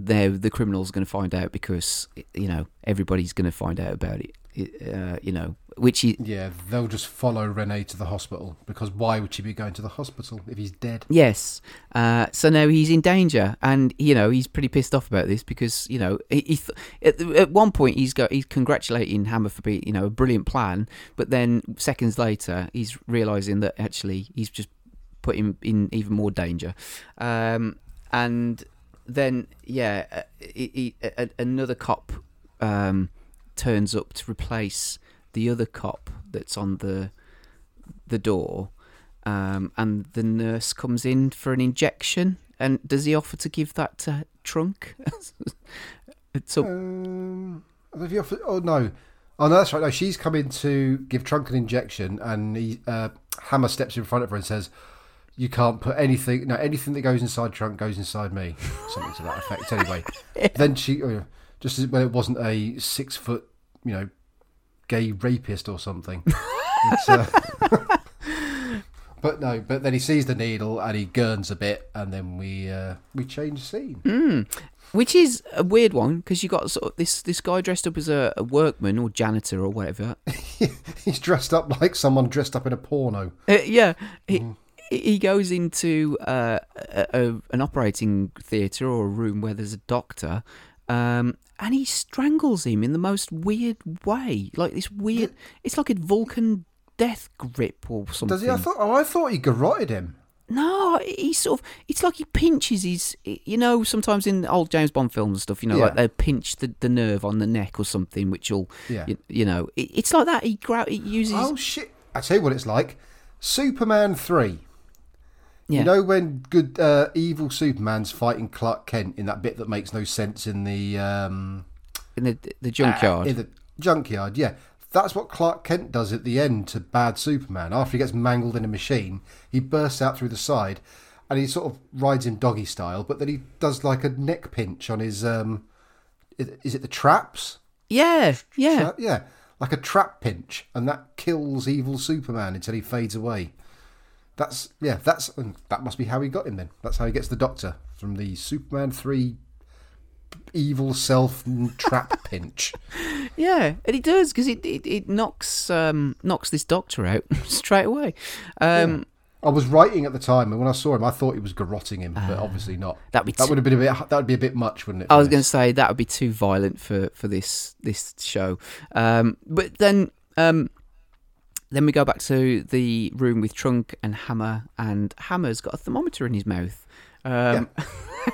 they're the criminal's going to find out, because, you know, everybody's going to find out about it. it uh, you know, which is... Yeah, they'll just follow Renee to the hospital, because why would she be going to the hospital if he's dead? Yes. Uh, so now he's in danger, and, you know, he's pretty pissed off about this, because, you know, he, he th- at, at one point he's got, he's congratulating Hammer for being, you know, a brilliant plan, but then seconds later he's realising that actually he's just put him in even more danger. Um, and... Then, yeah, he, he, another cop um, turns up to replace the other cop that's on the the door, um, and the nurse comes in for an injection. And does he offer to give that to Trunk? It's up. Um, have you offered, oh no, oh no, that's right. No, she's come in to give Trunk an injection, and he, uh, Hammer steps in front of her and says, "You can't put anything, no, anything that goes inside Trunk goes inside me." Something to that effect, anyway. Yeah. Then she, just as when it wasn't a six foot, you know, gay rapist or something. It's, uh... But no, but then he sees the needle and he gurns a bit, and then we uh, we change scene. Mm. Which is a weird one, because you got sort of this, this guy dressed up as a, a workman or janitor or whatever. He's dressed up like someone dressed up in a porno. Uh, yeah. He, mm. He goes into uh, a, a, an operating theatre or a room where there's a doctor, um, and he strangles him in the most weird way. Like this weird... It's like a Vulcan death grip or something. Does he? I thought, oh, I thought he garroted him. No, he sort of... It's like he pinches his... You know, sometimes in old James Bond films and stuff, you know, yeah. like they pinch the, the nerve on the neck or something, which will... Yeah. You, you know, it, it's like that. He, gra- he uses... Oh, shit. I tell you what it's like. Superman three. Yeah. You know when good uh, evil Superman's fighting Clark Kent in that bit that makes no sense in the um, in the the junkyard. Uh, in the junkyard, yeah, that's what Clark Kent does at the end to bad Superman. After he gets mangled in a machine, he bursts out through the side, and he sort of rides him doggy style. But then he does like a neck pinch on his um, is it the traps? Yeah, yeah, Tra- yeah, like a trap pinch, and that kills evil Superman until he fades away. That's yeah. That's that must be how he got him then. That's how he gets the Doctor from the Superman three evil self trap pinch. Yeah, and he does, because it, it it knocks um knocks this Doctor out straight away. Um, yeah. I was writing at the time, and when I saw him, I thought he was garroting him, but uh, obviously not. That'd be too, that would have been a bit. That would be a bit much, wouldn't it? I was going to say that would be too violent for for this this show. Um, but then um. Then we go back to the room with Trunk and Hammer, and Hammer's got a thermometer in his mouth. Um,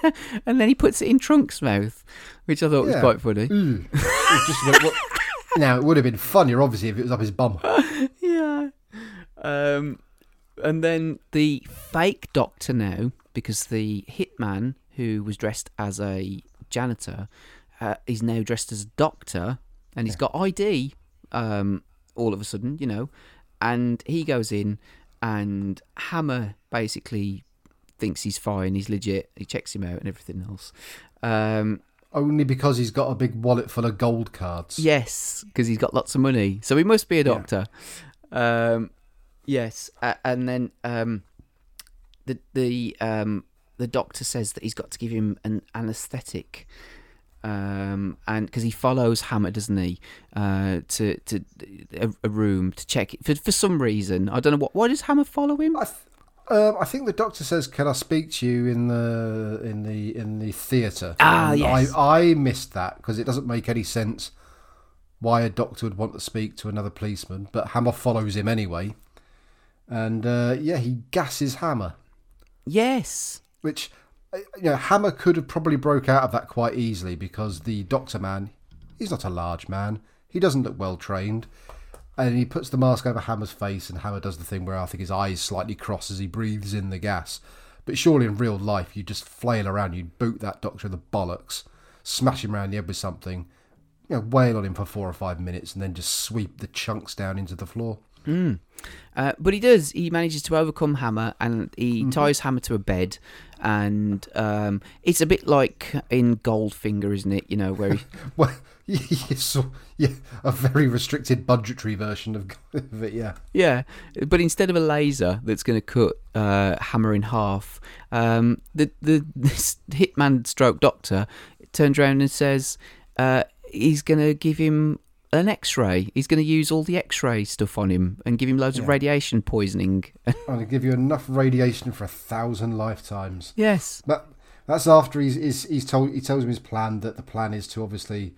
yeah. And then he puts it in Trunk's mouth, which I thought yeah. was quite funny. Mm. It just went, what... Now, it would have been funnier, obviously, if it was up his bum. Yeah. Um, and then the fake Doctor now, because the hitman, who was dressed as a janitor, uh, is now dressed as a doctor, and yeah. he's got I D, um... all of a sudden, you know, and he goes in, and Hammer basically thinks he's fine, he's legit, he checks him out and everything else. Um, Only because he's got a big wallet full of gold cards. Yes, because he's got lots of money, so he must be a doctor. Yeah. Um, yes, uh, and then um, the the um, the doctor says that he's got to give him an anaesthetic. Um, and because he follows Hammer, doesn't he, uh, to to a, a room to check it for for some reason. I don't know what. Why does Hammer follow him? I, th- um, I think the doctor says, "Can I speak to you in the in the in the theatre?" Ah, and yes. I, I missed that, because it doesn't make any sense why a doctor would want to speak to another policeman, but Hammer follows him anyway, and uh, yeah, he gasses Hammer. Yes, which. You know, Hammer could have probably broke out of that quite easily, because the doctor man, he's not a large man. He doesn't look well trained. And he puts the mask over Hammer's face, and Hammer does the thing where I think his eyes slightly cross as he breathes in the gas. But surely in real life, you just flail around, you'd boot that doctor in the bollocks, smash him around the head with something, you know, wail on him for four or five minutes, and then just sweep the chunks down into the floor. Mm. Uh, but he does. He manages to overcome Hammer, and he mm-hmm. ties Hammer to a bed. And um, it's a bit like in Goldfinger, isn't it? You know, where he... well, yes, yeah, a very restricted budgetary version of it, yeah. Yeah, but instead of a laser that's going to cut uh, Hammer in half, um, the, the this hitman stroke doctor turns around and says uh, he's going to give him an X-ray. He's going to use all the X-ray stuff on him and give him loads yeah. of radiation poisoning. I'm going to give you enough radiation for a thousand lifetimes. Yes. But that's after he's, he's, he's told, he tells him his plan, that the plan is to obviously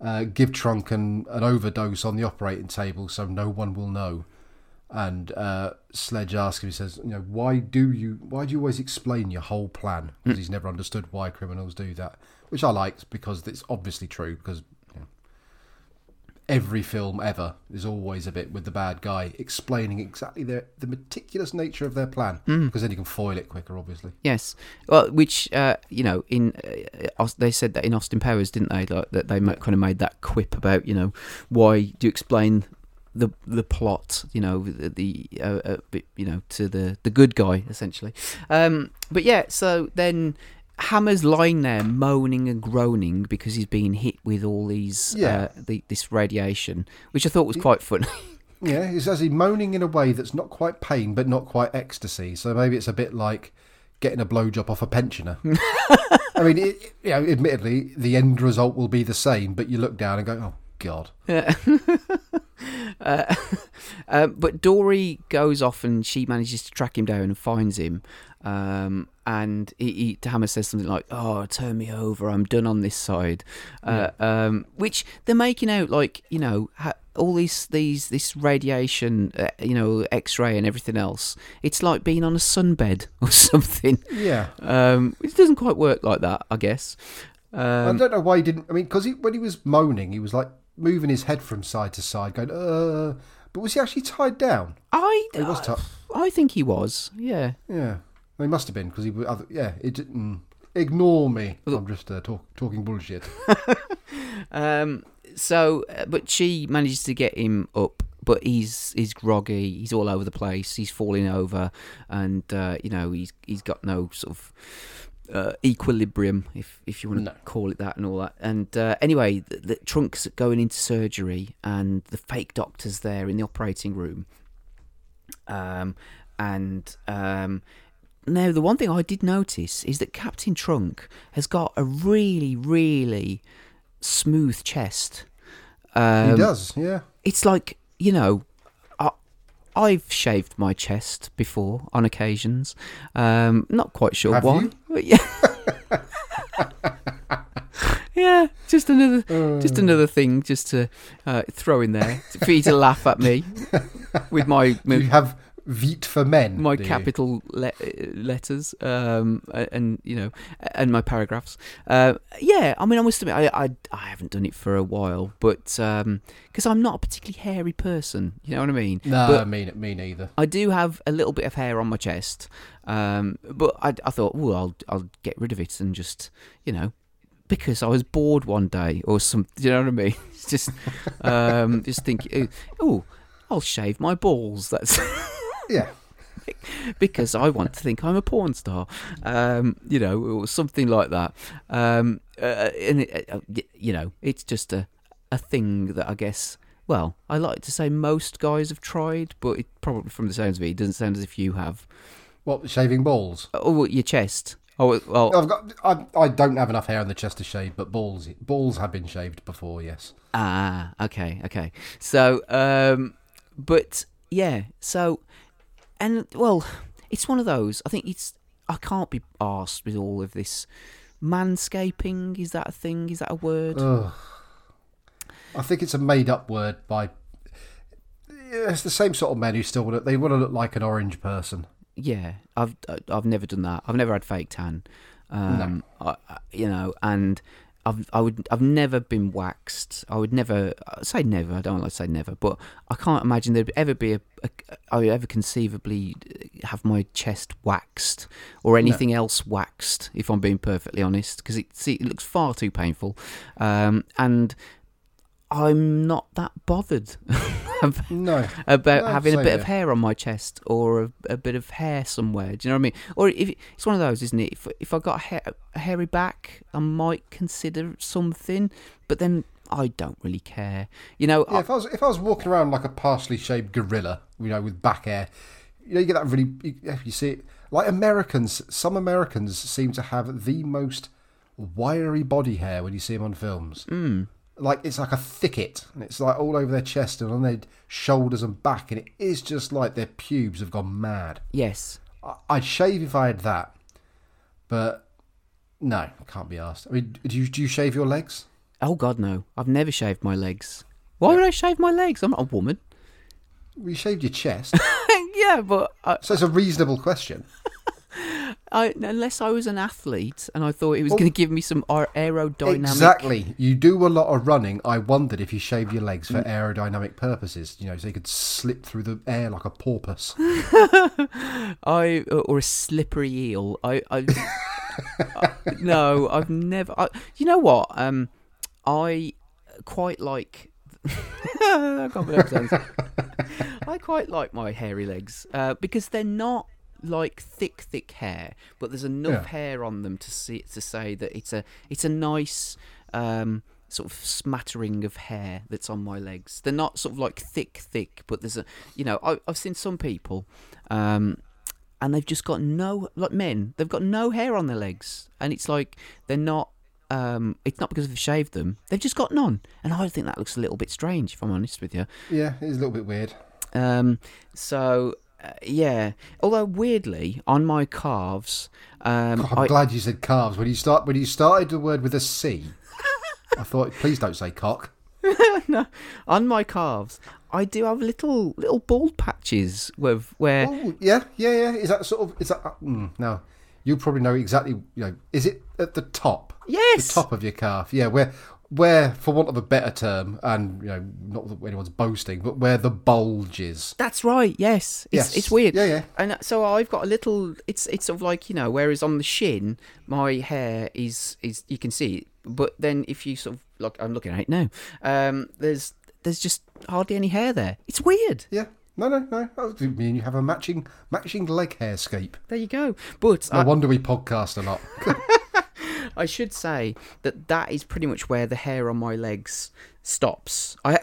uh, give Trunk an, an overdose on the operating table so no one will know. And uh, Sledge asks him, he says, you know, why do you why do you always explain your whole plan? Because he's never understood why criminals do that, which I liked, because it's obviously true, because you know, every film ever is always a bit with the bad guy explaining exactly their, the meticulous nature of their plan, mm. because then you can foil it quicker, obviously. Yes. Well, which, uh, you know, in uh, they said that in Austin Powers, didn't they? Like, that they kind of made that quip about, you know, why do you explain... the the plot, you know, the uh, uh, you know, to the the good guy essentially, um but yeah, so then Hammer's lying there moaning and groaning because he's being hit with all these yeah. uh, the, this radiation, which I thought was quite funny. Yeah, he's actually moaning in a way that's not quite pain but not quite ecstasy, so maybe it's a bit like getting a blowjob off a pensioner. I mean, it, you know, admittedly the end result will be the same, but you look down and go, oh God. Yeah. uh, uh, but Dory goes off and she manages to track him down and finds him. Um, and he, he, Hammer says something like, oh, turn me over, I'm done on this side. Uh, yeah. um, which they're making out like, you know, ha- all these, these, this radiation, uh, you know, X-ray and everything else. It's like being on a sunbed or something. Yeah. Um, it doesn't quite work like that, I guess. Um, I don't know why he didn't. I mean, because he, when he was moaning, he was like, moving his head from side to side, going, uh... But was he actually tied down? I... He was tied. I think he was, yeah. Yeah. He must have been, because he... Yeah, it didn't... Ignore me. I'm just uh, talk, talking bullshit. um, so, but she manages to get him up, but he's he's groggy, he's all over the place, he's falling over, and, uh, you know, he's he's got no sort of... Uh, equilibrium, if if you want to no. call it that, and all that. And uh, anyway, the, the Trunk's going into surgery, and the fake doctor's there in the operating room. Um, and um, now the one thing I did notice is that Captain Trunk has got a really, really smooth chest. Um, he does, yeah. It's like, you know, I've shaved my chest before on occasions. Um, not quite sure Have why. You? But yeah. yeah, just another uh. just another thing just to uh, throw in there for you to laugh at me with my... Do you have Veet for men? My capital le- letters um, and, you know, and my paragraphs. Uh, yeah, I mean, I must admit, I, I, I haven't done it for a while, but because um, I'm not a particularly hairy person, you know what I mean? No, but me, me neither. I do have a little bit of hair on my chest, um, but I, I thought, well, I'll, I'll get rid of it and just, you know, because I was bored one day or something, you know what I mean? just, um, just thinking, oh, I'll shave my balls, that's... Yeah, because I want to think I'm a porn star, um, you know, or something like that. Um, uh, and it, uh, you know, it's just a a thing that I guess. Well, I like to say most guys have tried, but it probably, from the sounds of it, it doesn't sound as if you have. What, shaving balls? Oh, your chest. Oh, well, I've got. I, I don't have enough hair on the chest to shave, but balls balls have been shaved before. Yes. Ah, okay, okay. So, um, but yeah, so. And, well, it's one of those. I think it's... I can't be arsed with all of this. Manscaping, is that a thing? Is that a word? Ugh. I think it's a made-up word by... It's the same sort of men who still want to... They want to look like an orange person. Yeah, I've I've never done that. I've never had fake tan. Um, no. I, you know, and... I've I would I've never been waxed. I would never I'd say never. I don't like to say never, but I can't imagine there'd ever be a, a I would ever conceivably have my chest waxed or anything no. else waxed. If I'm being perfectly honest, because it see, it looks far too painful, um, and I'm not that bothered about, no. about no, having a bit it. of hair on my chest or a, a bit of hair somewhere. Do you know what I mean? Or if it's one of those, isn't it? If if I got a, hair, a hairy back, I might consider something, but then I don't really care. You know, yeah, I, if I was if I was walking around like a partially shaved gorilla, you know, with back hair, you know, you get that really. You, you see, it. Like Americans, some Americans seem to have the most wiry body hair when you see them on films. Mm. Like, it's like a thicket, and it's like all over their chest and on their shoulders and back, and it is just like their pubes have gone mad. Yes. I- I'd shave if I had that, but no, I can't be asked. I mean, do you, do you shave your legs? Oh, God, no. I've never shaved my legs. Why yeah. would I shave my legs? I'm not a woman. We shaved your chest. Yeah, but... I, so it's a reasonable question. I, unless I was an athlete and I thought it was well, going to give me some aerodynamic... Exactly. You do a lot of running. I wondered if you shaved your legs for aerodynamic purposes, you know, so you could slip through the air like a porpoise. I Or a slippery eel. I... I, I no, I've never... I, you know what? Um, I quite like... I can't believe that. I quite like my hairy legs uh, because they're not like thick, thick hair, but there's enough yeah. hair on them to see to say that it's a it's a nice um, sort of smattering of hair that's on my legs. They're not sort of like thick, thick, but there's a you know I, I've seen some people um, and they've just got no like men they've got no hair on their legs, and it's like they're not. Um, it's not because they've shaved them. They've just got none. And I think that looks a little bit strange, if I'm honest with you. Yeah, it is a little bit weird. Um, so, uh, yeah. Although, weirdly, on my calves... Um, God, I'm I... glad you said calves. When you start, when you started the word with a C, I thought, please don't say cock. No, on my calves, I do have little little bald patches with, where... Oh, yeah, yeah, yeah. Is that sort of... Is that, uh, mm, no. You probably know exactly, you know, is it at the top? Yes. The top of your calf. Yeah, where, where for want of a better term, and, you know, not that anyone's boasting, but where the bulge is. That's right, yes. It's, yes. It's weird. Yeah, yeah. And so I've got a little, it's it's sort of like, you know, whereas on the shin, my hair is, is you can see it, but then if you sort of, look, I'm looking at it now, um, there's there's just hardly any hair there. It's weird. Yeah. No, no, no. I mean, you have a matching matching leg hairscape. There you go. But no I, wonder we podcast a lot. I should say that that is pretty much where the hair on my legs stops. I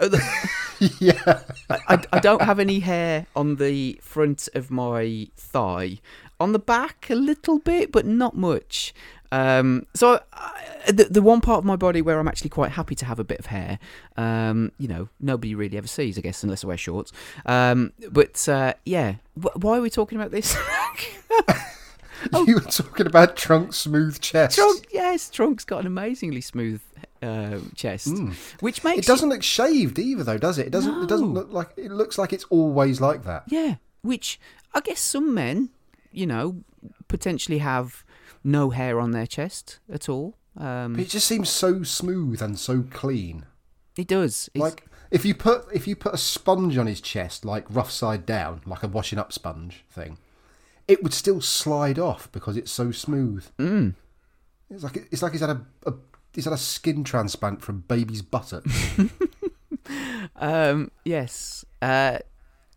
yeah. I, I, I don't have any hair on the front of my thigh. On the back, a little bit, but not much. Um, so I, the, the one part of my body where I'm actually quite happy to have a bit of hair, um, you know, nobody really ever sees, I guess, unless I wear shorts. Um, but, uh, yeah, w- why are we talking about this? Oh, you were talking about Trunk's smooth chest. Trunk, yes, Trunk's got an amazingly smooth uh, chest, mm. which makes... It doesn't it... look shaved either, though, does it? It doesn't, no. It doesn't look like... It looks like it's always like that. Yeah, which I guess some men, you know, potentially have... no hair on their chest at all. Um, but it just seems so smooth and so clean. It does. It's... Like if you put if you put a sponge on his chest, like rough side down, like a washing up sponge thing, it would still slide off because it's so smooth. Mm. It's like it's like he's had a, a he's had a skin transplant from baby's buttock. um, yes. Uh,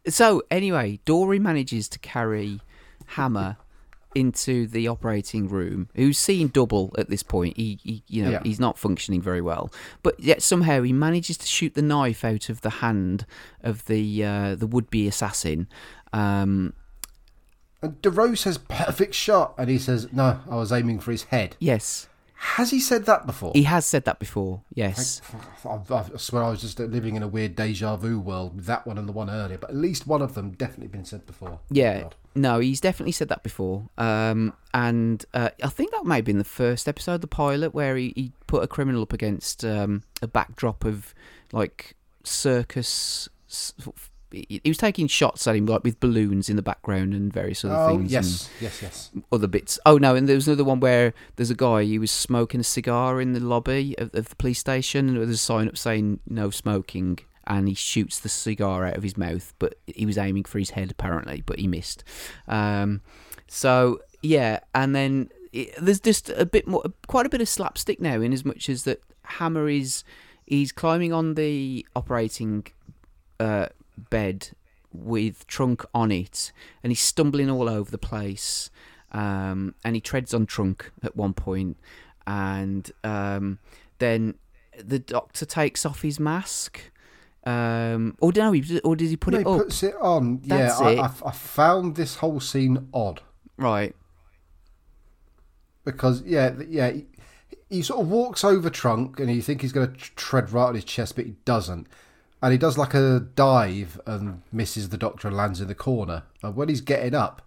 so anyway, Dory manages to carry Hammer into the operating room, who's seen double at this point. He, he you know, yeah. he's not functioning very well, but yet somehow he manages to shoot the knife out of the hand of the uh, the would-be assassin. Um, and DeRose says perfect shot, and he says no, I was aiming for his head. Yes. Has he said that before? He has said that before, yes. I, I swear I was just living in a weird deja vu world with that one and the one earlier, but at least one of them definitely been said before. Yeah, God. No, he's definitely said that before. Um, and uh, I think that may have been the first episode, the pilot, where he, he put a criminal up against um, a backdrop of, like, circus... He was taking shots at him, like with balloons in the background and various other oh, things. Yes, and yes, yes. Other bits. Oh no, and there was another one where there's a guy he was smoking a cigar in the lobby of, of the police station, and there's a sign up saying "no smoking," and he shoots the cigar out of his mouth, but he was aiming for his head apparently, but he missed. Um, so yeah, and then it, there's just a bit more, quite a bit of slapstick now, in as much as that Hammer is he's climbing on the operating. Uh, bed with Trunk on it, and he's stumbling all over the place, um, and he treads on Trunk at one point, and um, then the doctor takes off his mask, um, or no, he, or did he put no, it he up? He puts it on. That's yeah, I, I, I found this whole scene odd. Right. Because yeah, yeah, he sort of walks over Trunk, and you think he's going to tread right on his chest, but he doesn't. And he does like a dive and misses the doctor and lands in the corner. And when he's getting up,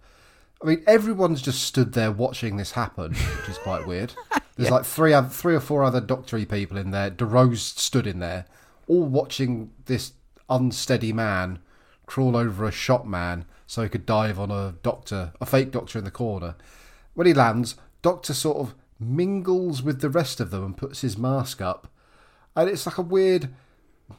I mean, everyone's just stood there watching this happen, which is quite weird. There's yeah. like three, three or four other doctory people in there. DeRose stood in there, all watching this unsteady man crawl over a shot man so he could dive on a doctor, a fake doctor in the corner. When he lands, Doctor sort of mingles with the rest of them and puts his mask up. And it's like a weird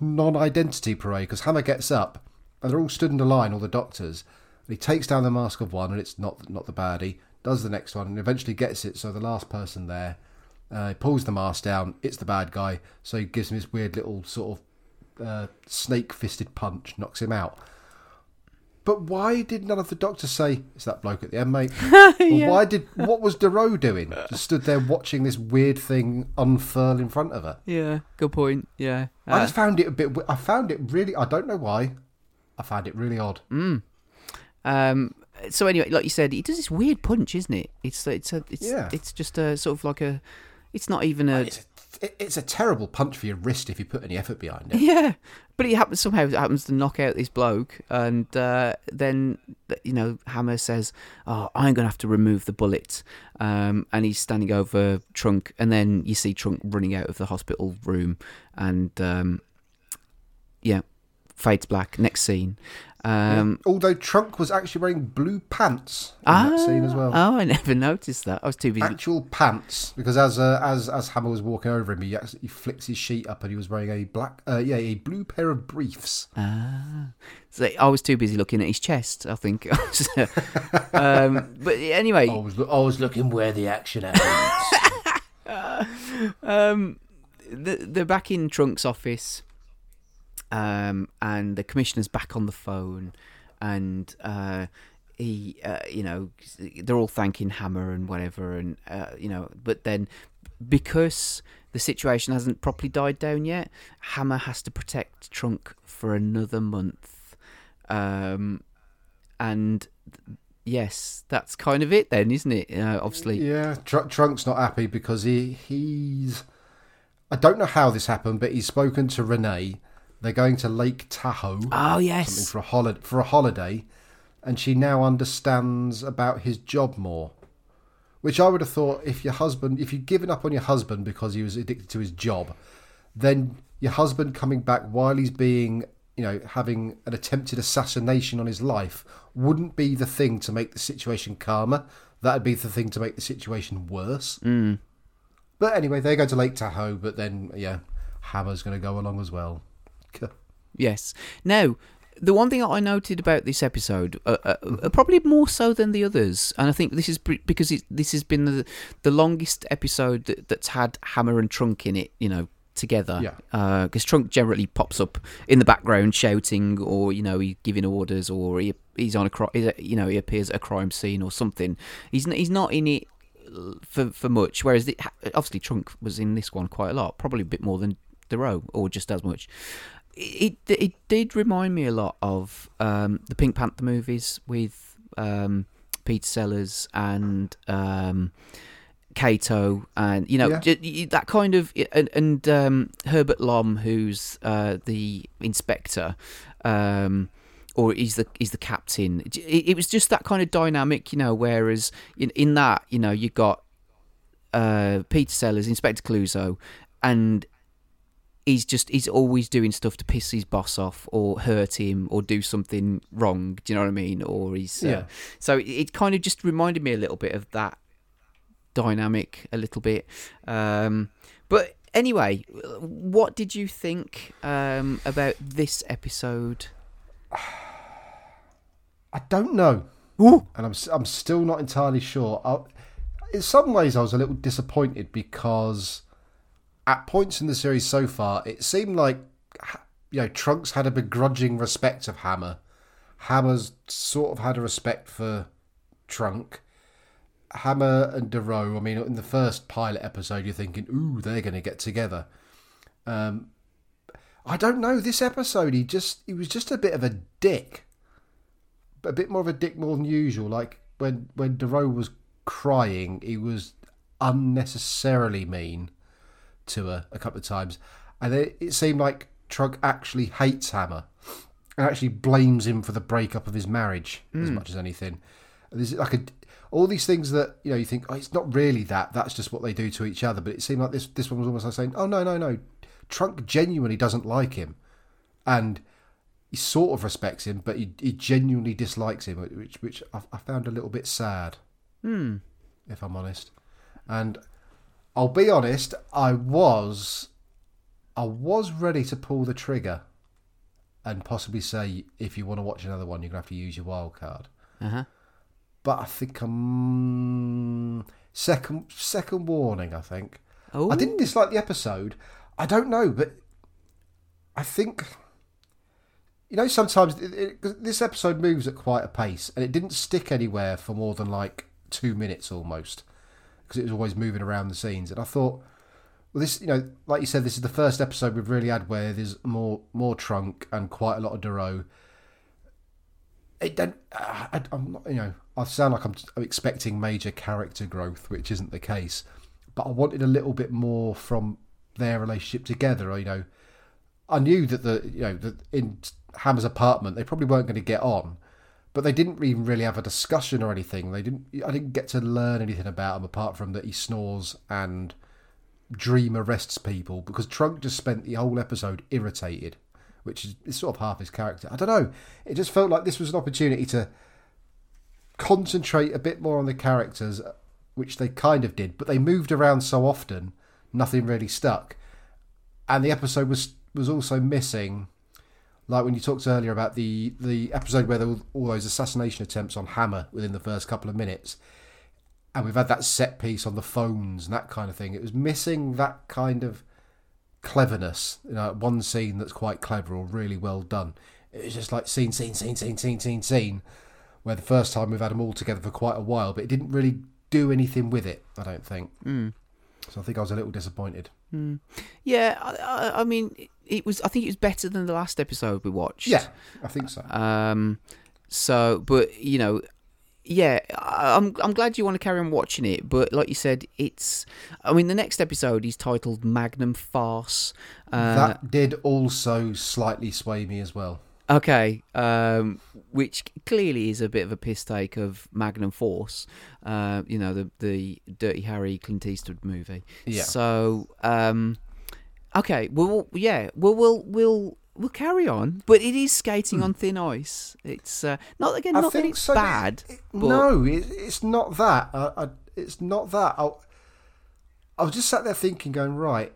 non-identity parade, because Hammer gets up and they're all stood in a line, all the doctors, and he takes down the mask of one, and it's not not the baddie, does the next one, and eventually gets it, so the last person there, uh, he pulls the mask down, it's the bad guy, so he gives him his weird little sort of uh, snake-fisted punch, knocks him out. But why did none of the doctors say, it's that bloke at the end, mate? Well, yeah. Why did, what was Deroe doing? Just stood there watching this weird thing unfurl in front of her. Yeah, good point, yeah. Uh, I just found it a bit, I found it really, I don't know why, I found it really odd. Mm. Um. So anyway, like you said, he does this weird punch, isn't it? It's it's a, it's yeah. it's just a sort of like a, it's not even a... It's a It's a terrible punch for your wrist if you put any effort behind it. Yeah, but he happens somehow happens to knock out this bloke, and uh, then you know Hammer says, "Oh, I'm going to have to remove the bullet," um, and he's standing over Trunk, and then you see Trunk running out of the hospital room, and um, yeah, fades black. Next scene. Um, yeah. Although Trunk was actually wearing blue pants in ah, that scene as well. Oh, I never noticed that. I was too busy. Actual pants, because as uh, as as Hammer was walking over him, he actually flips his sheet up, and he was wearing a black, uh, yeah, a blue pair of briefs. Ah, so I was too busy looking at his chest, I think. um, but anyway, I was, lo- I was looking where the action happens. uh, um, they're back in Trunk's office. Um, and the commissioner's back on the phone, and uh, he, uh, you know, they're all thanking Hammer and whatever, and uh, you know, but then because the situation hasn't properly died down yet, Hammer has to protect Trunk for another month, um, and yes, that's kind of it then, isn't it? Uh, obviously, yeah. Tr- Trunk's not happy because he he's, I don't know how this happened, but he's spoken to Renee. They're going to Lake Tahoe. Oh, yes. For a, hol- for a holiday. And she now understands about his job more. Which I would have thought, if your husband, if you'd given up on your husband because he was addicted to his job, then your husband coming back while he's being, you know, having an attempted assassination on his life wouldn't be the thing to make the situation calmer. That'd be the thing to make the situation worse. Mm. But anyway, they go to Lake Tahoe, but then, yeah, Hammer's going to go along as well. Yes. Now, the one thing I noted about this episode, uh, uh, probably more so than the others, and I think this is because it, this has been the, the longest episode that, that's had Hammer and Trunk in it, you know, together. Yeah. Because uh, Trunk generally pops up in the background shouting, or you know, he's giving orders, or he, he's on a, you know, he appears at a crime scene or something. He's he's not in it for for much. Whereas the, obviously Trunk was in this one quite a lot, probably a bit more than Deroe, or just as much. It it did remind me a lot of um, the Pink Panther movies with um, Peter Sellers and um, Cato, and you know yeah. j- that kind of and, and um, Herbert Lom, who's uh, the inspector, um, or he's the he's the captain. It, it was just that kind of dynamic, you know. Whereas in, in that, you know, you got uh, Peter Sellers, Inspector Clouseau, and He's just, he's always doing stuff to piss his boss off or hurt him or do something wrong. Do you know what I mean? Or he's, yeah. Uh, so it, it kind of just reminded me a little bit of that dynamic a little bit. Um, but anyway, what did you think um, about this episode? I don't know. Ooh. And I'm, I'm still not entirely sure. I, in some ways I was a little disappointed because at points in the series so far, it seemed like, you know, Trunks had a begrudging respect of Hammer. Hammer's sort of had a respect for Trunk. Hammer and Deroe, I mean, in the first pilot episode, you're thinking, ooh, they're going to get together. Um, I don't know, this episode, he just he was just a bit of a dick. A bit more of a dick more than usual. Like, when, when Deroe was crying, he was unnecessarily mean. to her a couple of times, and it, it seemed like Trug actually hates Hammer and actually blames him for the breakup of his marriage mm. as much as anything. And there's like a, all these things that, you know, you think, oh, it's not really that, that's just what they do to each other, but it seemed like this this one was almost like saying, oh, no, no, no, Trug genuinely doesn't like him, and he sort of respects him, but he, he genuinely dislikes him, which which I, I found a little bit sad, mm. if I'm honest. And I'll be honest, I was I was ready to pull the trigger and possibly say, if you want to watch another one, you're going to have to use your wild card. Uh-huh. But I think um, second second warning, I think. Oh. I didn't dislike the episode. I don't know, but I think, you know, sometimes it, it, this episode moves at quite a pace, and it didn't stick anywhere for more than like two minutes almost, because it was always moving around the scenes. And I thought, well, this, you know, like you said, this is the first episode we've really had where there's more more Trunk and quite a lot of Duro. It don't, I, I'm not, you know, I sound like I'm, I'm expecting major character growth, which isn't the case. But I wanted a little bit more from their relationship together. You know, I knew that the, you know, that in Hammer's apartment they probably weren't going to get on, but they didn't even really have a discussion or anything. They didn't. I didn't get to learn anything about him apart from that he snores and Dream arrests people, because Trunk just spent the whole episode irritated, which is, is sort of half his character. I don't know. It just felt like this was an opportunity to concentrate a bit more on the characters, which they kind of did, but they moved around so often, nothing really stuck. And the episode was was also missing, like when you talked earlier about the, the episode where there were all those assassination attempts on Hammer within the first couple of minutes, and we've had that set piece on the phones and that kind of thing. It was missing that kind of cleverness. You know, one scene that's quite clever or really well done. It was just like scene, scene, scene, scene, scene, scene, scene, where the first time we've had them all together for quite a while, but it didn't really do anything with it, I don't think. Mm. So I think I was a little disappointed. Mm. Yeah, I, I mean, it was. I think it was better than the last episode we watched. Yeah, I think so. Um, so, but, you know, yeah, I'm I'm glad you want to carry on watching it, but like you said, it's, I mean, the next episode is titled Magnum Farce. Uh, that did also slightly sway me as well. Okay, um, which clearly is a bit of a piss take of Magnum Force, uh, you know, the the Dirty Harry Clint Eastwood movie. Yeah. So, um, okay, well, yeah, well, we'll we'll. We'll carry on, but it is skating on thin ice. It's uh, not again. Not that it's so. bad. It, it, but... No, it, it's not that. I, I, it's not that. I, I was just sat there thinking, going, right,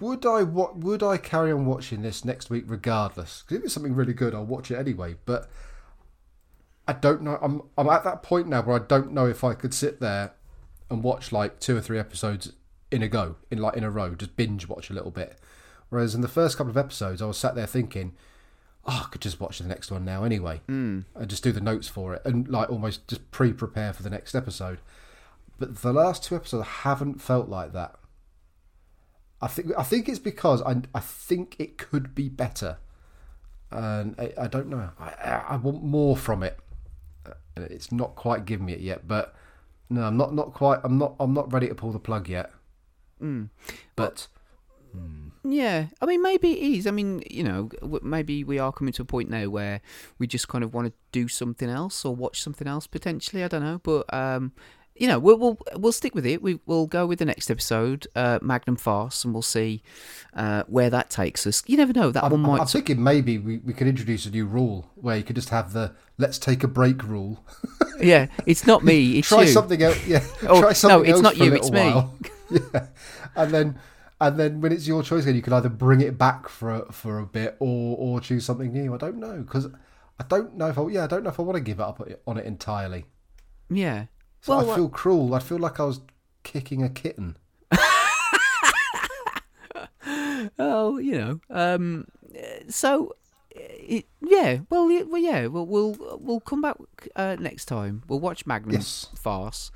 would I what would I carry on watching this next week regardless? Because if it's something really good, I'll watch it anyway. But I don't know. I'm I'm at that point now where I don't know if I could sit there and watch like two or three episodes in a go, in like in a row, just binge watch a little bit. Whereas in the first couple of episodes, I was sat there thinking, oh, I could just watch the next one now anyway. Mm. And just do the notes for it and like almost just pre-prepare for the next episode. But the last two episodes, I haven't felt like that. I think I think it's because I, I think it could be better. And I, I don't know. I, I want more from it. And it's not quite giving me it yet. But no, I'm not, not quite. I'm not. I'm not ready to pull the plug yet. Mm. But. Well, yeah, I mean, maybe it is. I mean, you know, maybe we are coming to a point now where we just kind of want to do something else or watch something else potentially. I don't know, but um, you know, we'll we'll we'll stick with it. We we'll go with the next episode, uh, Magnum Farce, and we'll see uh, where that takes us. You never know. That I'm, one might. I'm thinking maybe we, we could introduce a new rule where you could just have the let's take a break rule. Yeah, it's not me. It's try you. something else. Yeah, or, try something. No, it's else not for you. It's me. Yeah, and then. And then when it's your choice again, you can either bring it back for a, for a bit or or choose something new. I don't know, because I don't know if I yeah I don't know if I want to give up on it entirely. Yeah, so well, I feel what? cruel. I feel like I was kicking a kitten. Oh, you know. Um. So, it, yeah. Well, yeah, well, yeah. We'll we'll we'll come back uh, next time. We'll watch Magnum yes. Farce,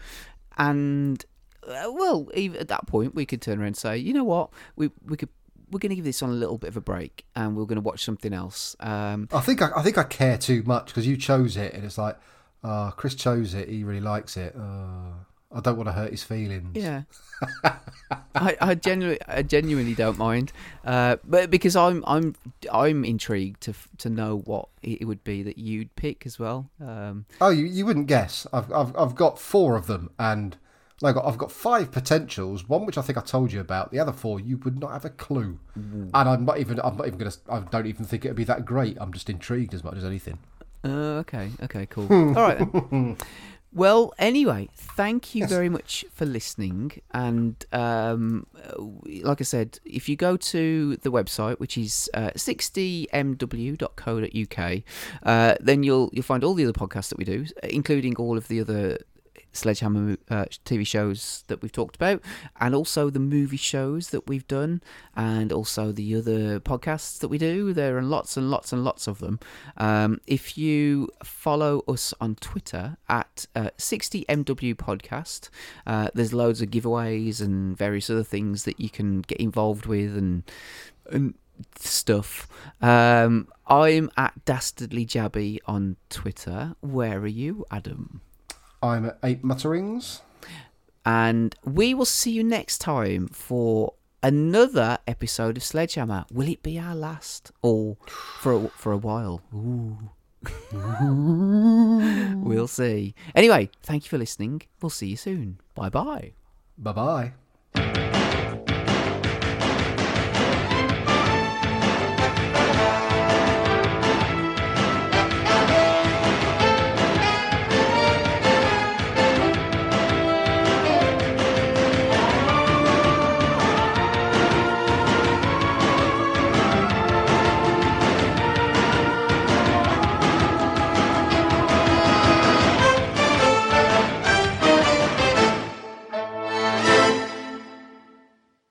and. Uh, well, even at that point, we could turn around and say, you know what, we we could we're going to give this on a little bit of a break, and we're going to watch something else. Um, I think I, I think I care too much because you chose it, and it's like, ah, uh, Chris chose it, he really likes it. Uh, I don't want to hurt his feelings. Yeah. I, I genuinely, I genuinely don't mind, uh, but because I'm, I'm, I'm intrigued to to know what it would be that you'd pick as well. Um, oh, you, you wouldn't guess. I've, I've, I've got four of them, and like I've got five potentials. One which I think I told you about. The other four you would not have a clue, mm. and I'm not even, I'm not even gonna, I don't even think it would be that great. I'm just intrigued as much as anything. Uh, okay. Okay. Cool. All right then. Well, anyway, thank you yes. very much for listening. And um, like I said, if you go to the website, which is uh, sixty m w dot co dot u k, uh, then you'll you'll find all the other podcasts that we do, including all of the other Sledgehammer uh, T V shows that we've talked about, and also the movie shows that we've done, and also the other podcasts that we do. There are lots and lots and lots of them. Um, if you follow us on Twitter at uh, sixty m w podcast, uh, there's loads of giveaways and various other things that you can get involved with and and stuff. Um, I'm at Dastardly Jabby on Twitter. Where are you, Adam? I'm at Ape Mutterings. And we will see you next time for another episode of Sledgehammer. Will it be our last? Or for a, for a while? Ooh. We'll see. Anyway, thank you for listening. We'll see you soon. Bye-bye. Bye-bye.